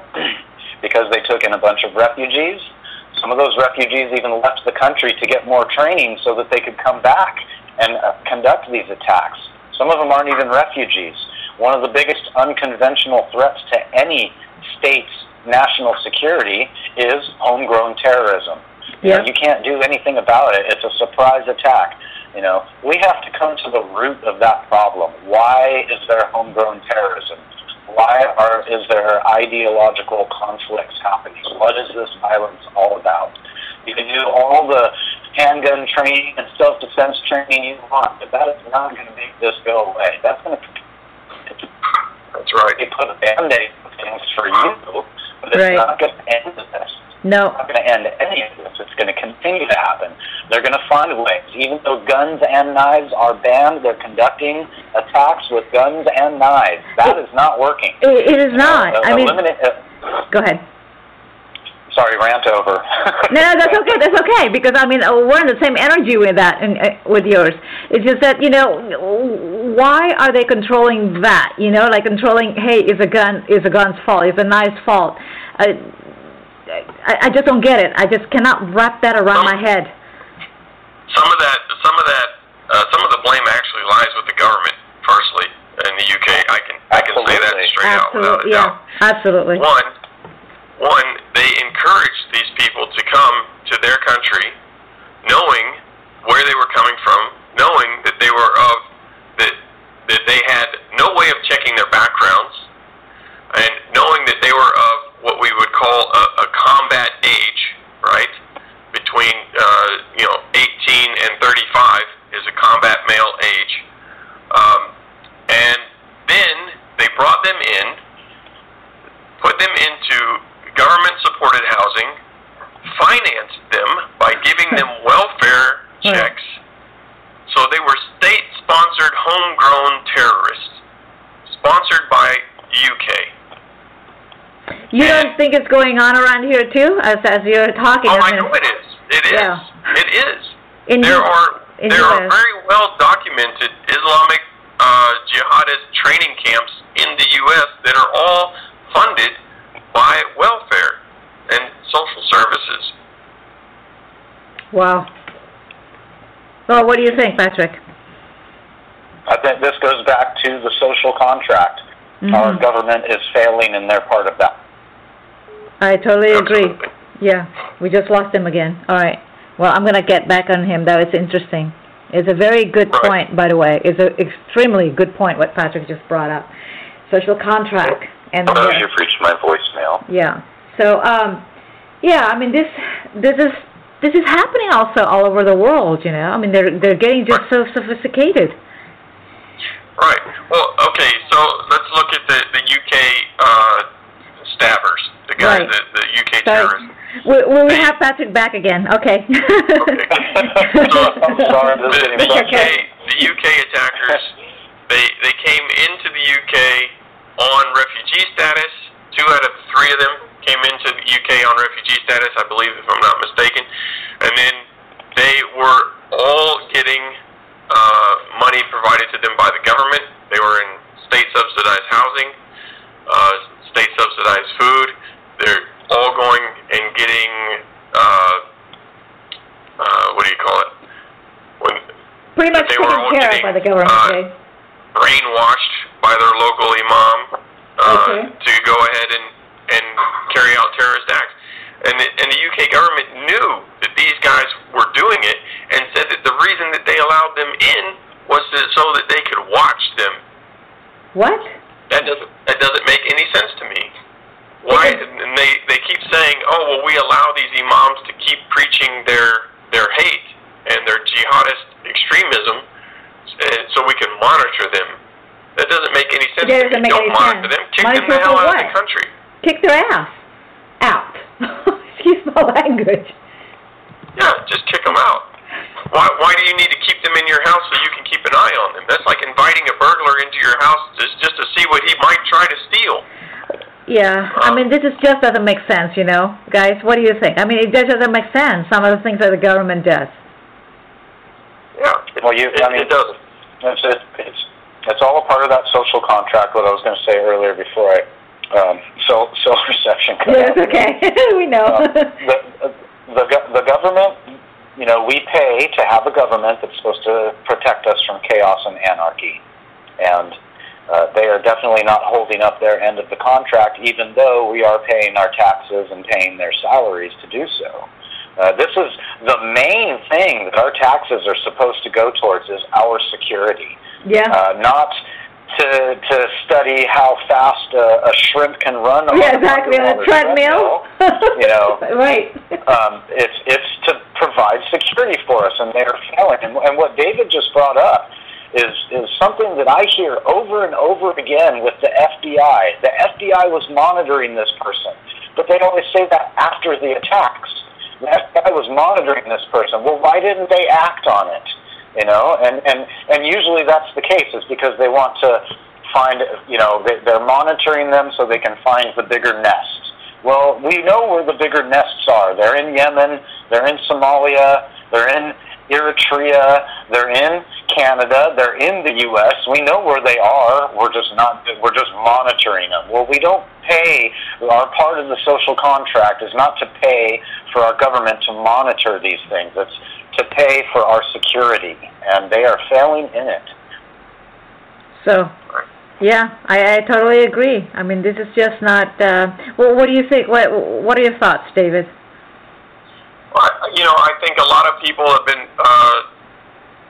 Because they took in a bunch of refugees. Some of those refugees even left the country to get more training so that they could come back and uh, conduct these attacks. Some of them aren't even refugees. One of the biggest unconventional threats to any state's national security is homegrown terrorism. Yeah. You know, you can't do anything about it. It's a surprise attack. You know, we have to come to the root of that problem. Why is there homegrown terrorism? Why are is there ideological conflicts happening? What is this violence all about? You can do all the handgun training and self-defense training you want, but that is not going to make this go away. That's going to that's right. They put a band-aid on things for you, but it's right. not going to end this. No. It's not going to end any of this. It's going to continue to happen. They're going to find ways. Even though guns and knives are banned, they're conducting attacks with guns and knives. That it, is not working. It, it is not. Uh, I mean, uh, go ahead. Sorry, rant over. no, no, that's okay. That's okay because I mean we're in the same energy with that and uh, with yours. It's just that you know why are they controlling that? You know, like controlling. Hey, is a gun is a gun's fault? Is a knife's fault? I, I, I just don't get it. I just cannot wrap that around some, my head. Some of that, some of that, uh, some of the blame actually lies with the government. Firstly, in the U K, I can absolutely. I can say that straight absolutely, out without a yeah, doubt. Absolutely. One. One, they encouraged these people to come to their country knowing where they were coming from, knowing that they were of, that that they had no way of checking their backgrounds, and knowing that they were of what we would call a, a combat age, right? Between, uh, you know, eighteen and thirty-five is a combat male age. Um, and then they brought them in, put them into government-supported housing, financed them by giving them welfare checks, so they were state-sponsored homegrown terrorists, sponsored by U K. You and don't think it's going on around here, too, as, as you're talking? Oh, I know it is. It is. Yeah. It is. In there U- are in there U S. are very well-documented Islamic uh, jihadist training camps in the U S that are all funded by welfare and social services. Wow. Well, what do you think, Patrick? I think this goes back to the social contract. Mm-hmm. Our government is failing in their part of that. I totally agree. Absolutely. Yeah, we just lost him again. All right. Well, I'm going to get back on him. That was interesting. It's a very good right. point, by the way. It's an extremely good point what Patrick just brought up. Social contract. Yep. And oh, you reached my voicemail. Yeah. So, um, yeah. I mean, this this is this is happening also all over the world. You know, I mean, they're they're getting just so sophisticated. Right. Well, okay. So let's look at the the U K uh, stabbers, the guys, right. the, the U K terrorists. We we have Patrick back again. Okay. okay. So, I'm sorry, this the, the U K okay. the U K attackers they they came into the U K on refugee status. Two out of three of them came into the U K on refugee status, I believe, if I'm not mistaken. And then they were all getting uh, money provided to them by the government. They were in state-subsidized housing, uh, state-subsidized food. They're all going and getting, uh, uh, what do you call it? When Pretty much taken care of by the government, uh, okay. brainwashed by their local imam uh, okay. to go ahead and, and carry out terrorist acts. And the, and the U K government knew that these guys were doing it and said that the reason that they allowed them in was to, so that they could watch them. What? That doesn't that doesn't make any sense to me. Why? Okay. And they, they keep saying, oh, well, we allow these imams to keep preaching their, their hate and their jihadist extremism, and so we can monitor them. That doesn't make any sense. That doesn't make any sense. Don't monitor them. Kick them the hell out of the country. Kick their ass. out. Excuse my language. Yeah, just kick them out. Why, why do you need to keep them in your house so you can keep an eye on them? That's like inviting a burglar into your house just, just to see what he might try to steal. Yeah, um, I mean, this is just doesn't make sense, you know, guys. What do you think? I mean, it just doesn't make sense, some of the things that the government does. Yeah, it, well, you, it, I mean, it doesn't. It's, it, it's, it's all a part of that social contract, what I was going to say earlier before I, um, so, so reception. Yes, out. Okay, we know. Um, the, the, the government, you know, we pay to have a government that's supposed to protect us from chaos and anarchy. And uh, they are definitely not holding up their end of the contract, even though we are paying our taxes and paying their salaries to do so. Uh, this is the main thing that our taxes are supposed to go towards, is our security. Yeah. Uh, not to to study how fast a, a shrimp can run on yeah, exactly. a treadmill. You know. Right. Um, it's it's to provide security for us, and they're failing. And, and what David just brought up is is something that I hear over and over again with the F B I. The F B I was monitoring this person, but they always say that after the attacks. The F B I was monitoring this person. Well, why didn't they act on it? You know, and, and, and usually that's the case. It's because they want to find, you know, they, they're monitoring them so they can find the bigger nest. Well, we know where the bigger nests are. They're in Yemen, they're in Somalia, they're in Eritrea, they're in Canada, they're in the U S. We know where they are. We're just not, we're just monitoring them. Well, we don't pay, our part of the social contract is not to pay for our government to monitor these things. It's to pay for our security, and they are failing in it. So, yeah, I, I totally agree. I mean, this is just not, uh, well, what do you think, what, what are your thoughts, David? Well, you know, I think a lot of people have been uh,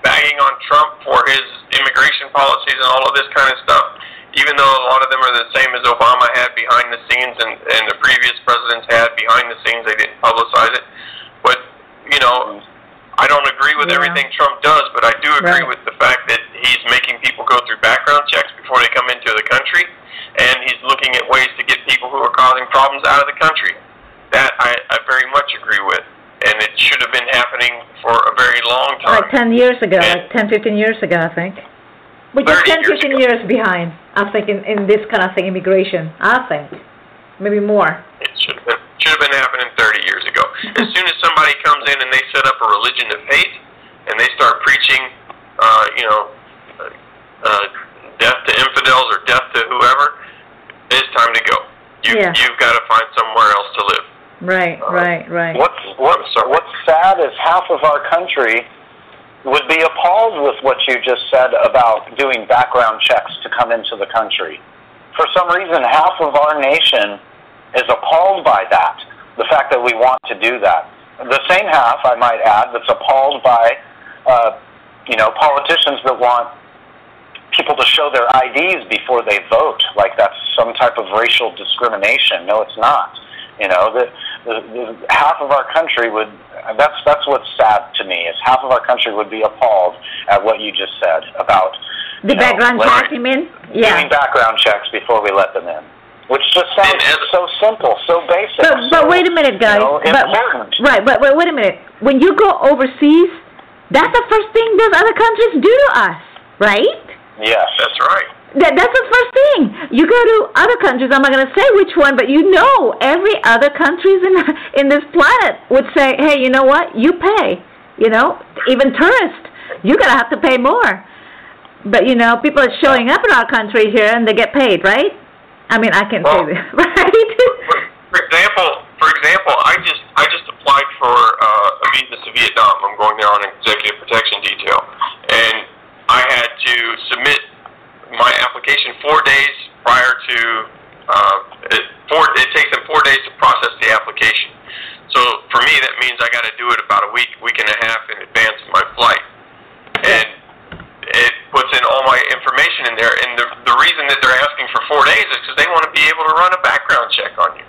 bagging on Trump for his immigration policies and all of this kind of stuff, even though a lot of them are the same as Obama had behind the scenes and, and the previous presidents had behind the scenes. They didn't publicize it. But, you know, I don't agree with yeah. everything Trump does, but I do agree right. with the fact that he's making people go through background checks before they come into the country, and he's looking at ways to get people who are causing problems out of the country. That I, I very much agree with, and it should have been happening for a very long time. Like ten years ago, and like ten, fifteen years ago, I think. Which is ten, fifteen years behind, I think, in, in this kind of thing, immigration, I think. Maybe more. It should have been, should have been happening thirty years ago. As soon as somebody comes in and they set up a religion of hate, and they start preaching, uh, you know, uh, death to infidels or death to whoever, it's time to go. You, yeah. You've got to find somewhere else to live. Right, uh, right, right. What's, what's, what's sad is half of our country would be appalled with what you just said about doing background checks to come into the country. For some reason, half of our nation is appalled by that, the fact that we want to do that. The same half, I might add, that's appalled by, uh, you know, politicians that want people to show their I Ds before they vote, like that's some type of racial discrimination. No, it's not. You know, the, the, the half of our country would, that's that's what's sad to me, is half of our country would be appalled at what you just said about the background checks, you mean? Yeah. Doing background checks before we let them in, which just sounds so simple, so basic. But, so, but wait a minute, guys. You know, important. But, right, but, but wait a minute. When you go overseas, that's the first thing those other countries do to us, right? Yes, that's right. That, that's the first thing. You go to other countries, I'm not going to say which one, but you know every other countries in in this planet would say, hey, you know what, you pay. You know, even tourists, you're going to have to pay more. But, you know, people are showing up in our country here and they get paid, right? I mean, I can well, say this, right? For, for example, for example, I just I just applied for uh, a visa to Vietnam. I'm going there on executive protection detail. And I had to submit my application four days prior to, uh, it, four, it takes them four days to process the application. So for me, that means I got to do it about a week, week and a half in advance of my flight. And it puts in all my information in there. And the, the reason that they're asking for four days is because they want to be able to run a background check on you.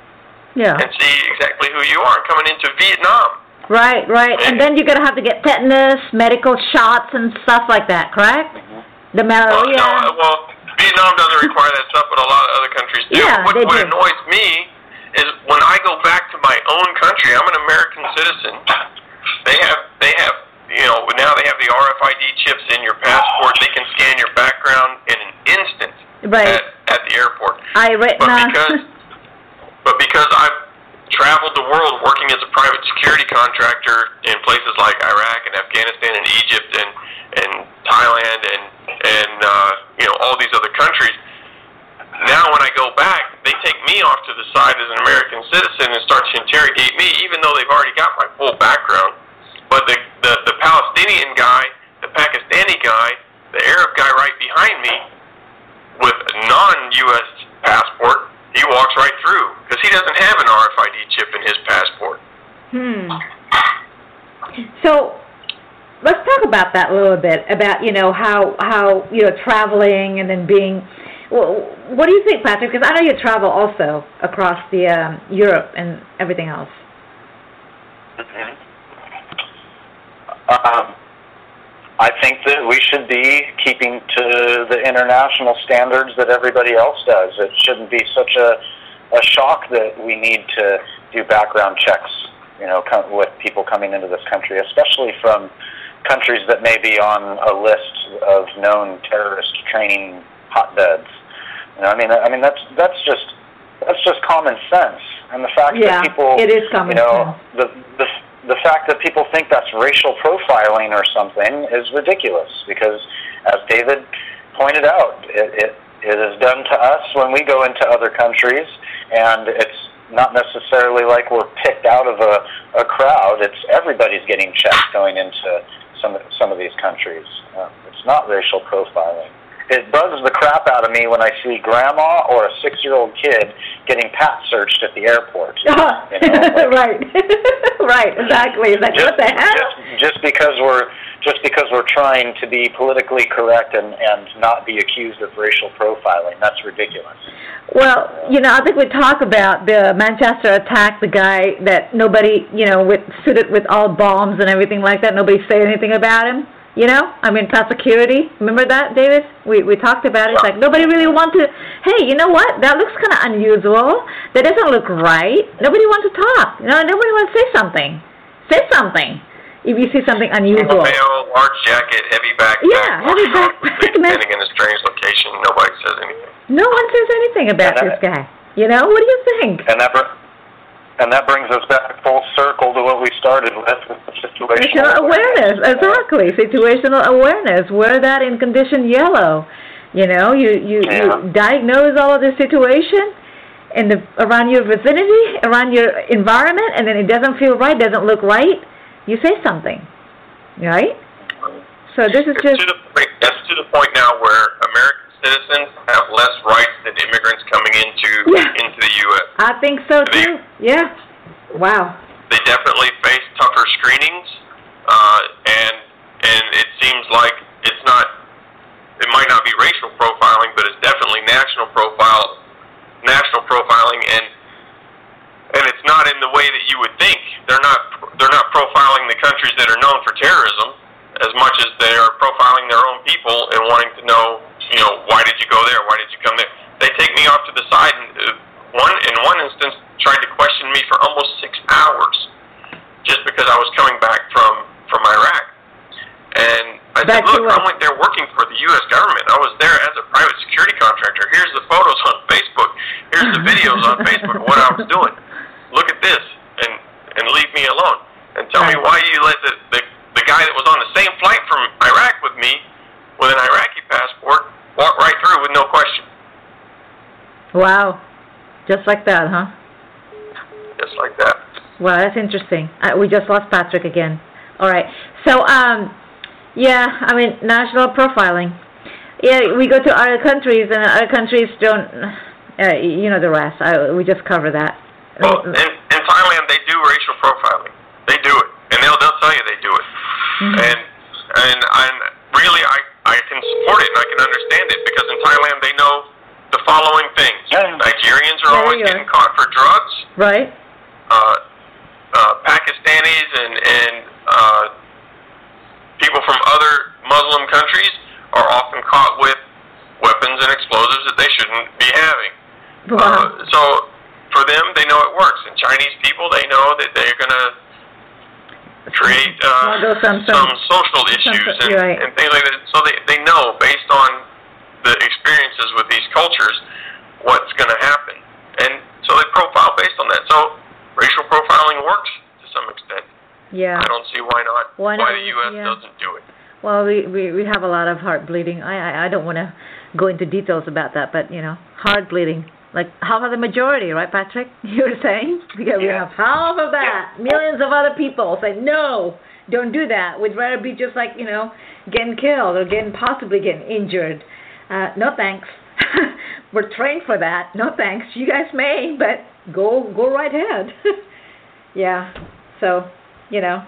Yeah. And see exactly who you are coming into Vietnam. Right, right. And, and then you're going to have to get tetanus, medical shots, and stuff like that, correct? The malaria. Well, no, well, Vietnam doesn't require that stuff, but a lot of other countries do. Yeah, what what annoys me is when I go back to my own country, I'm an American citizen. They have, they have, you know, now they have the R F I D chips in your passport. They can scan your background in an instant right. at, at the airport. I right but now. because, but because I've traveled the world working as a private security contractor in places like Iraq and Afghanistan and Egypt and and Thailand and and uh, you know all these other countries. Now when I go back, they take me off to the side as an American citizen and start to interrogate me, even though they've already got my full background. But the, the, the Palestinian guy, the Pakistani guy, the Arab guy right behind me with a non U S passport, he walks right through because he doesn't have an R F I D chip in his passport. Hmm. So let's talk about that a little bit, about, you know, how, how you know, traveling and then being... Well, what do you think, Patrick? Because I know you travel also across the um, Europe and everything else. Mm-hmm. Um, I think that we should be keeping to the international standards that everybody else does. It shouldn't be such a, a shock that we need to do background checks, you know, com- with people coming into this country, especially from countries that may be on a list of known terrorist training hotbeds. You know, I mean, I mean that's that's just that's just common sense, and the fact yeah, that people, it is common you know, sense. the the the fact that people think that's racial profiling or something is ridiculous. Because, as David pointed out, it, it it is done to us when we go into other countries, and it's not necessarily like we're picked out of a, a crowd. It's everybody's getting checked going into some some of these countries. Um, it's not racial profiling. It bugs the crap out of me when I see grandma or a six-year-old kid getting pat searched at the airport. Uh-huh. You know, like, right, right, exactly. Like, just, what the hell? Just, just because we're just because we're trying to be politically correct and, and not be accused of racial profiling, that's ridiculous. Well, you know, I think we talk about the Manchester attack, the guy that nobody, you know, with suited with all bombs and everything like that. Nobody said anything about him. You know, I mean, past security. Remember that, David? We we talked about it. It's like nobody really wanted. Hey, you know what? That looks kind of unusual. That doesn't look right. Nobody wants to talk. You know, nobody wants to say something. Say something if you see something unusual. Male, large jacket, heavy backpack. Yeah, heavy backpack. Standing in a strange location, nobody says anything. No one says anything about this guy. You know, what do you think? And that. And that brings us back full circle to what we started with, situational awareness. awareness. Exactly, situational awareness. Wear that in condition yellow. You know, you, you, yeah. you diagnose all of the situation in the, around your vicinity, around your environment, and then it doesn't feel right, doesn't look right, you say something, right? So this is just... To the point, that's to the point now where America... citizens have less rights than immigrants coming into yeah. into the U S I think so, they, too. Yeah. Wow. They definitely face tougher screenings, uh, and and it seems like it's not, it might not be racial profiling, but it's definitely national profile, national profiling, and and it's not in the way that you would think. They're not they're not profiling the countries that are known for terrorism as much as they are profiling their own people and wanting to know. You know, why did you go there? Why did you come there? They take me off to the side, and uh, one in one instance tried to question me for almost six hours, just because I was coming back from, from Iraq. And I said, back look, I went there working for the U S government. I was there as a private security contractor. Here's the photos on Facebook. Here's the videos on Facebook of what I was doing. Look at this, and, and leave me alone. And tell right. me why you let the, the the guy that was on the same flight from Iraq with me, with an Iraqi passport, walk right through with no question. Wow. Just like that, huh? Just like that. Well, that's interesting. Uh, we just lost Patrick again. All right. So, um, yeah, I mean, national profiling. Yeah, we go to other countries, and other countries don't, uh, you know, the rest. I, we just cover that. Well, in, in Thailand, they do racial profiling. They do it. And they'll, they'll tell you they do it. Mm-hmm. And, and, and really, I... I can support it and I can understand it because in Thailand they know the following things. Yeah. Nigerians are there always getting caught for drugs. Right. Uh, uh, Pakistanis and, and uh, people from other Muslim countries are often caught with weapons and explosives that they shouldn't be having. Wow. Uh, so for them, they know it Chinese people, they know that they're going to create uh, well, some, some, some social issues some, and, right. and things like that. So they, they know, based on the experiences with these cultures, what's going to happen. And so they profile based on that. So racial profiling works to some extent. Yeah. I don't see why not, why, why not, the U S yeah. doesn't do it. Well, we, we, we have a lot of heart bleeding. I, I, I don't want to go into details about that, but, you know, heart bleeding. Like half of the majority, right, Patrick? You were saying? Because yeah. we have half of that. Yeah. Millions of other people say, no, don't do that. We'd rather be just like, you know, getting killed or getting possibly getting injured. Uh, no thanks. We're trained for that. No thanks. You guys may, but go go right ahead. yeah. So, you know.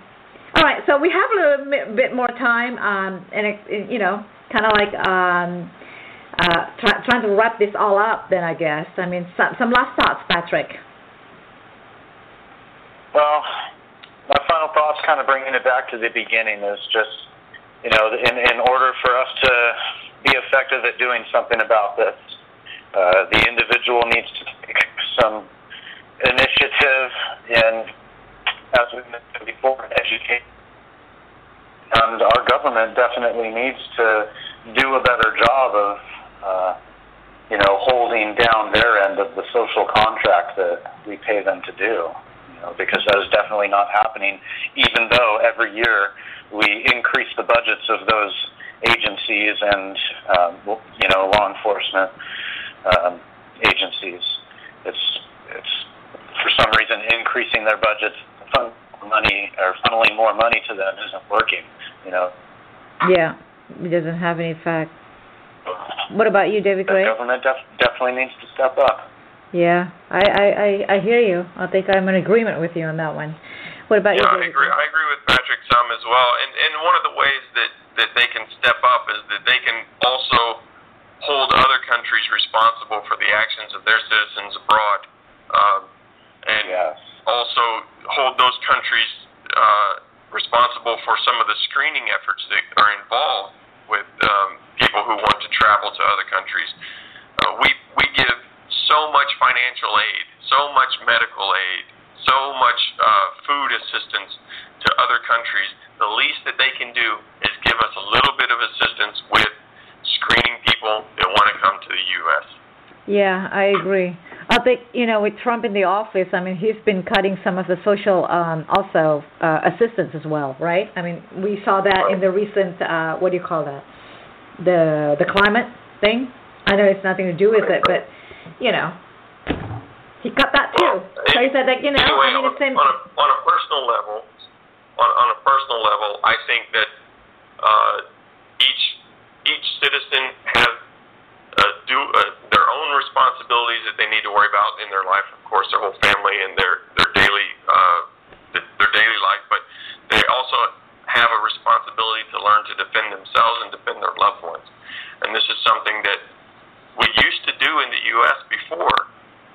All right. So we have a little bit more time, um, and it, you know, kind of like um, uh, try, trying to wrap this all up. Then I guess. I mean, some, some last thoughts, Patrick. Well, my final thoughts, kind of bringing it back to the beginning, is just, you know, in in order for us to be effective at doing something about this, Uh, the individual needs to take some initiative and, as we mentioned before, educate. And our government definitely needs to do a better job of, uh, you know, holding down their end of the social contract that we pay them to do, you know, because that is definitely not happening, even though every year we increase the budgets of those agencies and, um, you know, law enforcement Um, agencies. It's it's for some reason increasing their budgets, fun, money or funneling more money to them isn't working. You know. Yeah, it doesn't have any effect. What about you, David Gray? The government def- definitely needs to step up. Yeah, I, I, I, I hear you. I think I'm in agreement with you on that one. What about yeah, you? I agree. I agree with Patrick some as well. And and one of the ways that, that they can step up is that they can also hold other countries responsible for the actions of their citizens abroad, uh, and yes. also hold those countries uh, responsible for some of the screening efforts that are involved with um, people who want to travel to other countries. Uh, we we give so much financial aid, so much medical aid, so much uh, food assistance to other countries. The least that they can do is give us a little bit of assistance with screening people that want to come to the U S. Yeah, I agree. I think, you know, with Trump in the office, I mean, he's been cutting some of the social um, also uh, assistance as well, right? I mean, we saw that in the recent, uh, what do you call that? The the climate thing. I know it's nothing to do with it, but, you know, he cut that too. Well, so he said that, you know, anyway, I mean, on, it's in- on, a, on a personal level, on, on a personal level, I think that uh, each Each citizen has uh, do uh, their own responsibilities that they need to worry about in their life. Of course, their whole family and their their daily uh, their daily life, but they also have a responsibility to learn to defend themselves and defend their loved ones. And this is something that we used to do in the U S before,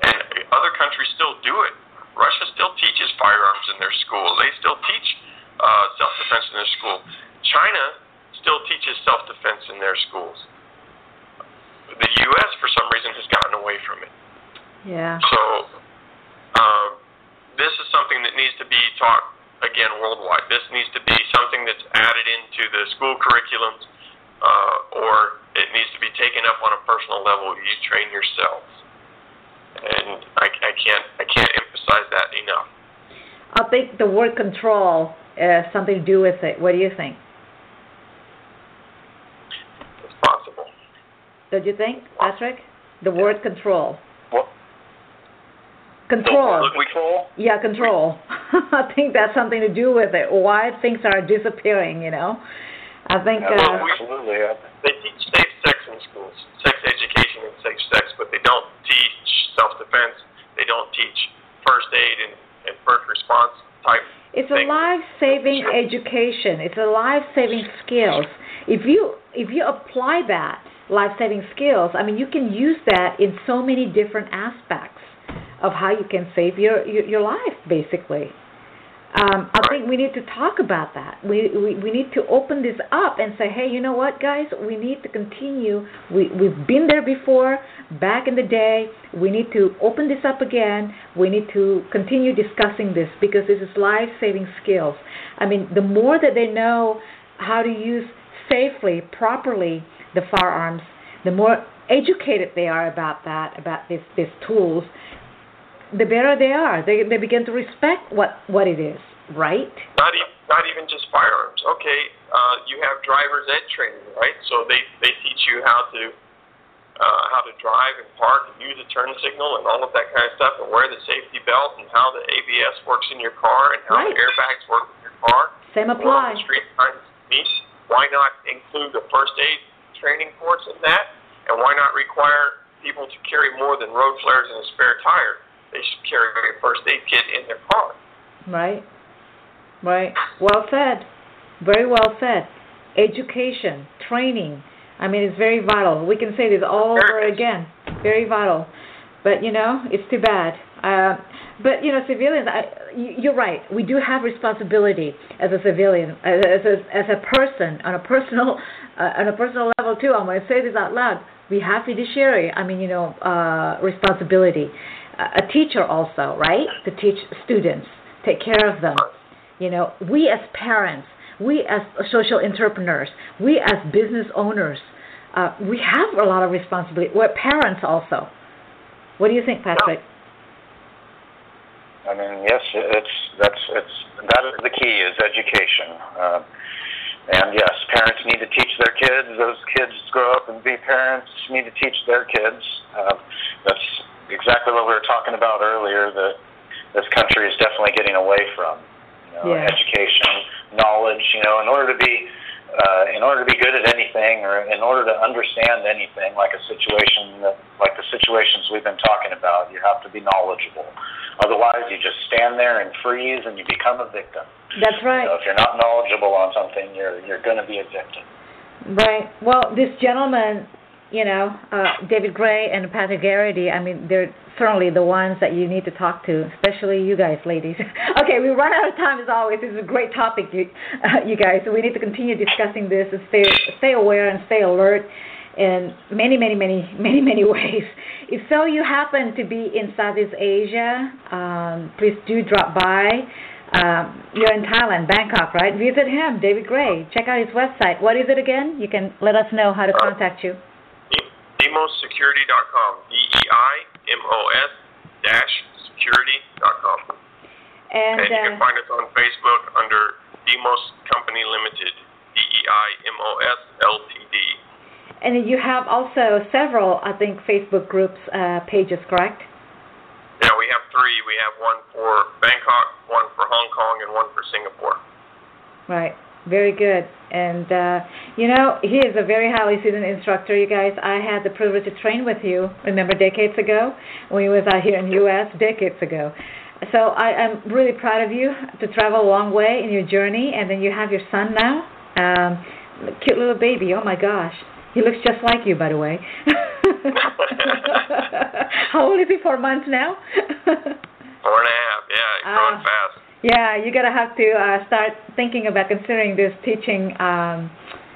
and other countries still do it. Russia still teaches firearms in their school. They still teach uh, self-defense in their school. China still teaches self-defense in their schools. The U S, for some reason, has gotten away from it. Yeah. So uh, this is something that needs to be taught, again, worldwide. This needs to be something that's added into the school curriculums, uh, or it needs to be taken up on a personal level. You train yourselves. And I, I can't I can't emphasize that enough. I think the word control has something to do with it. What do you think? Don't you think, Patrick? The word control. What? Control. Control? Yeah, control. I think that's something to do with it. Why things are disappearing, you know? I think... Yeah, uh, absolutely. They teach safe sex in schools, sex education and safe sex, but they don't teach self-defense. They don't teach first aid and, and first response type It's things. A life-saving education. It's a life-saving skills. If you if you apply that, life-saving skills, I mean, you can use that in so many different aspects of how you can save your, your, your life, basically. Um, I think we need to talk about that. We, we we need to open this up and say, hey, you know what, guys? We need to continue. We, we've been there before, back in the day. We need to open this up again. We need to continue discussing this because this is life-saving skills. I mean, the more that they know how to use safely, properly, the firearms, the more educated they are about that, about these these tools, the better they are. They they begin to respect what, what it is, right? Not, e- not even just firearms. Okay, uh, you have driver's ed training, right? So they, they teach you how to uh, how to drive and park and use a turn signal and all of that kind of stuff and wear the safety belt and how the A B S works in your car and how right. the airbags work in your car. Same applies. Street signs. Why not include the first aid training course in that? And why not require people to carry more than road flares and a spare tire? They should carry a first aid kit in their car. Right. Right. Well said. Very well said. Education, training. I mean, it's very vital. We can say this all over again. Very vital. But, you know, it's too bad. Uh, but, you know, civilians, I, you're right. We do have responsibility as a civilian, as a, as a person, on a personal uh, on a personal level, too. I'm going to say this out loud. We have fiduciary, I mean, you know, uh, responsibility. A teacher also, right, to teach students, take care of them. You know, we as parents, we as social entrepreneurs, we as business owners, uh, we have a lot of responsibility. We're parents also. What do you think, Patrick? I mean, yes, it's that's it's that is the key is education. Uh, and yes, parents need to teach their kids. Those kids grow up and be parents. Need to teach their kids. Uh, that's exactly what we were talking about earlier, that this country is definitely getting away from, you know, yeah. education, knowledge. You know, in order to be uh, in order to be good at anything, or in order to understand anything, like a situation that, like the situations we've been talking about, you have to be knowledgeable. Otherwise, you just stand there and freeze, and you become a victim. That's right. So if you're not knowledgeable on something, you're you're going to be a victim. Right. Well, this gentleman, you know, uh, David Gray and Patrick Garrity, I mean, they're certainly the ones that you need to talk to, especially you guys, ladies. Okay, we run out of time as always. This is a great topic, you, uh, you guys. So we need to continue discussing this and stay, stay aware and stay alert in many, many, many, many, many ways. If so you happen to be in Southeast Asia, um, please do drop by. Um, you're in Thailand, Bangkok, right? Visit him, David Gray. Check out his website. What is it again? You can let us know how to contact you. Deimos Security dot com, D E I M O S dash security dot com. And, and you uh, can find us on Facebook under Deimos Company Limited, D E I M O S L T D. And you have also several, I think, Facebook groups, uh, pages, correct? Yeah, we have three. We have one for Bangkok, one for Hong Kong, and one for Singapore. Right. Very good. And, uh, you know, he is a very highly seasoned instructor, you guys. I had the privilege to train with you, remember, decades ago, when he was out here in the U S, decades ago. So I, I'm really proud of you to travel a long way in your journey, and then you have your son now, um, cute little baby. Oh, my gosh. He looks just like you, by the way. How old is he, four months now? Four and a half, yeah, he's growing uh, fast. Yeah, you're going to have to uh, start thinking about considering this teaching um,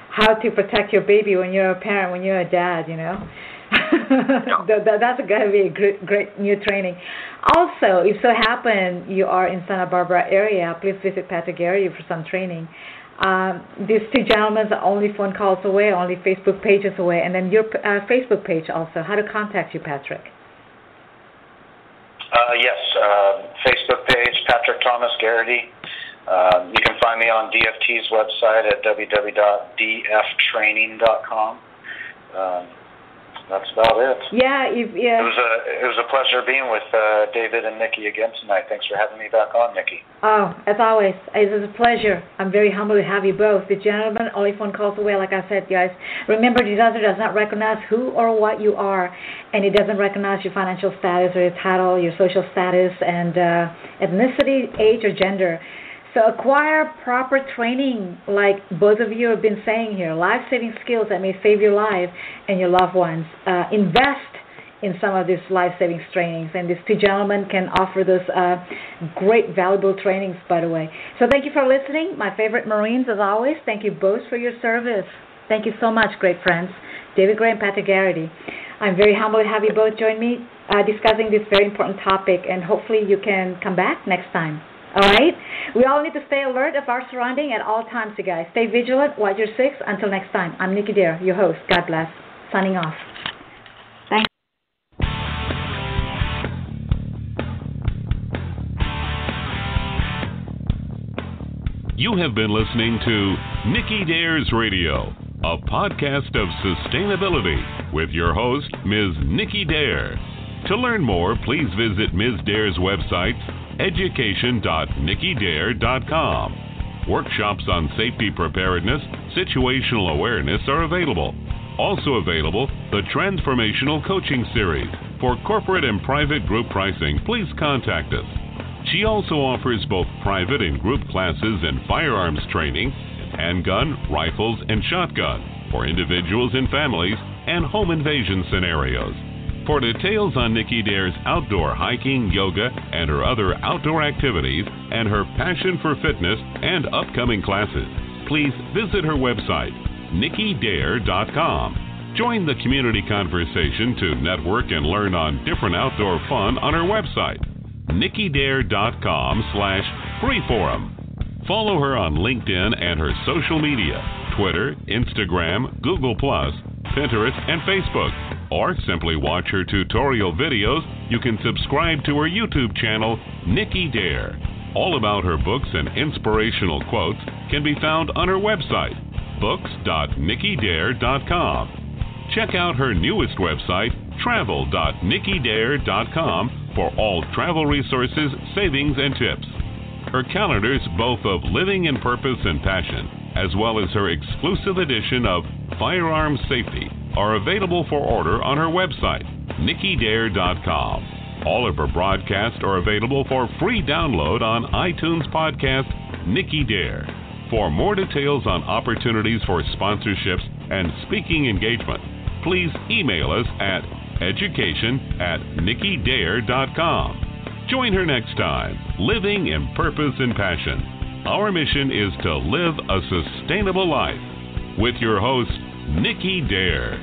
how to protect your baby when you're a parent, when you're a dad, you know. Yeah. That's going to be a great, great new training. Also, if so happen you are in Santa Barbara area, please visit Patrick Gary for some training. Um, these two gentlemen are only phone calls away, only Facebook pages away, and then your uh, Facebook page also. How to contact you, Patrick? Uh, yes, uh, Facebook page, Patrick Thomas Garrity. Uh, you can find me on D F T's website at w w w dot d f training dot com. Um, that's about it. Yeah, if, yeah. It was a it was a pleasure being with uh, David and Nikki again tonight. Thanks for having me back on, Nikki. Oh, as always, it was a pleasure. I'm very humbled to have you both. The gentleman only phone calls away, like I said, guys. Remember, disaster does not recognize who or what you are, and it doesn't recognize your financial status or your title, your social status, and uh, ethnicity, age, or gender. So acquire proper training, like both of you have been saying here, life-saving skills that may save your life and your loved ones. Uh, invest in some of these life-saving trainings. And these two gentlemen can offer this uh, great, valuable trainings, by the way. So thank you for listening. My favorite Marines, as always, thank you both for your service. Thank you so much, great friends, David Gray and Patrick Garrity. I'm very humbled to have you both join me uh, discussing this very important topic, and hopefully you can come back next time. All right? We all need to stay alert of our surrounding at all times, you guys. Stay vigilant, watch your six. Until next time, I'm Nikki Dare, your host. God bless. Signing off. Thanks. You have been listening to Nikki Dare's Radio, a podcast of sustainability with your host, Miz Nikki Dare. To learn more, please visit Miz Dare's website, education dot nickydare dot com. Workshops on safety preparedness, situational awareness are available. Also available, the Transformational Coaching Series. For corporate and private group pricing, please contact us. She also offers both private and group classes in firearms training, handgun, rifles, and shotgun for individuals and families, and home invasion scenarios. For details on Nikki Dare's outdoor hiking, yoga, and her other outdoor activities, and her passion for fitness and upcoming classes, please visit her website, nicky dare dot com. Join the community conversation to network and learn on different outdoor fun on her website, nickydare dot com slash free forum. Follow her on LinkedIn and her social media, Twitter, Instagram, Google plus, Pinterest, and Facebook. Or simply watch her tutorial videos. You can subscribe to her YouTube channel, Nikki Dare. All about her books and inspirational quotes can be found on her website, books dot nickydare dot com. Check out her newest website, travel dot nickydare dot com, for all travel resources, savings, and tips. Her calendars, both of living in purpose and passion, as well as her exclusive edition of Firearms Safety, are available for order on her website, nickydare dot com. All of her broadcasts are available for free download on iTunes podcast Nikki Dare. For more details on opportunities for sponsorships and speaking engagement, please email us at education at nickydare dot com. Join her next time, living in purpose and passion. Our mission is to live a sustainable life. With your host, Nikki Dare.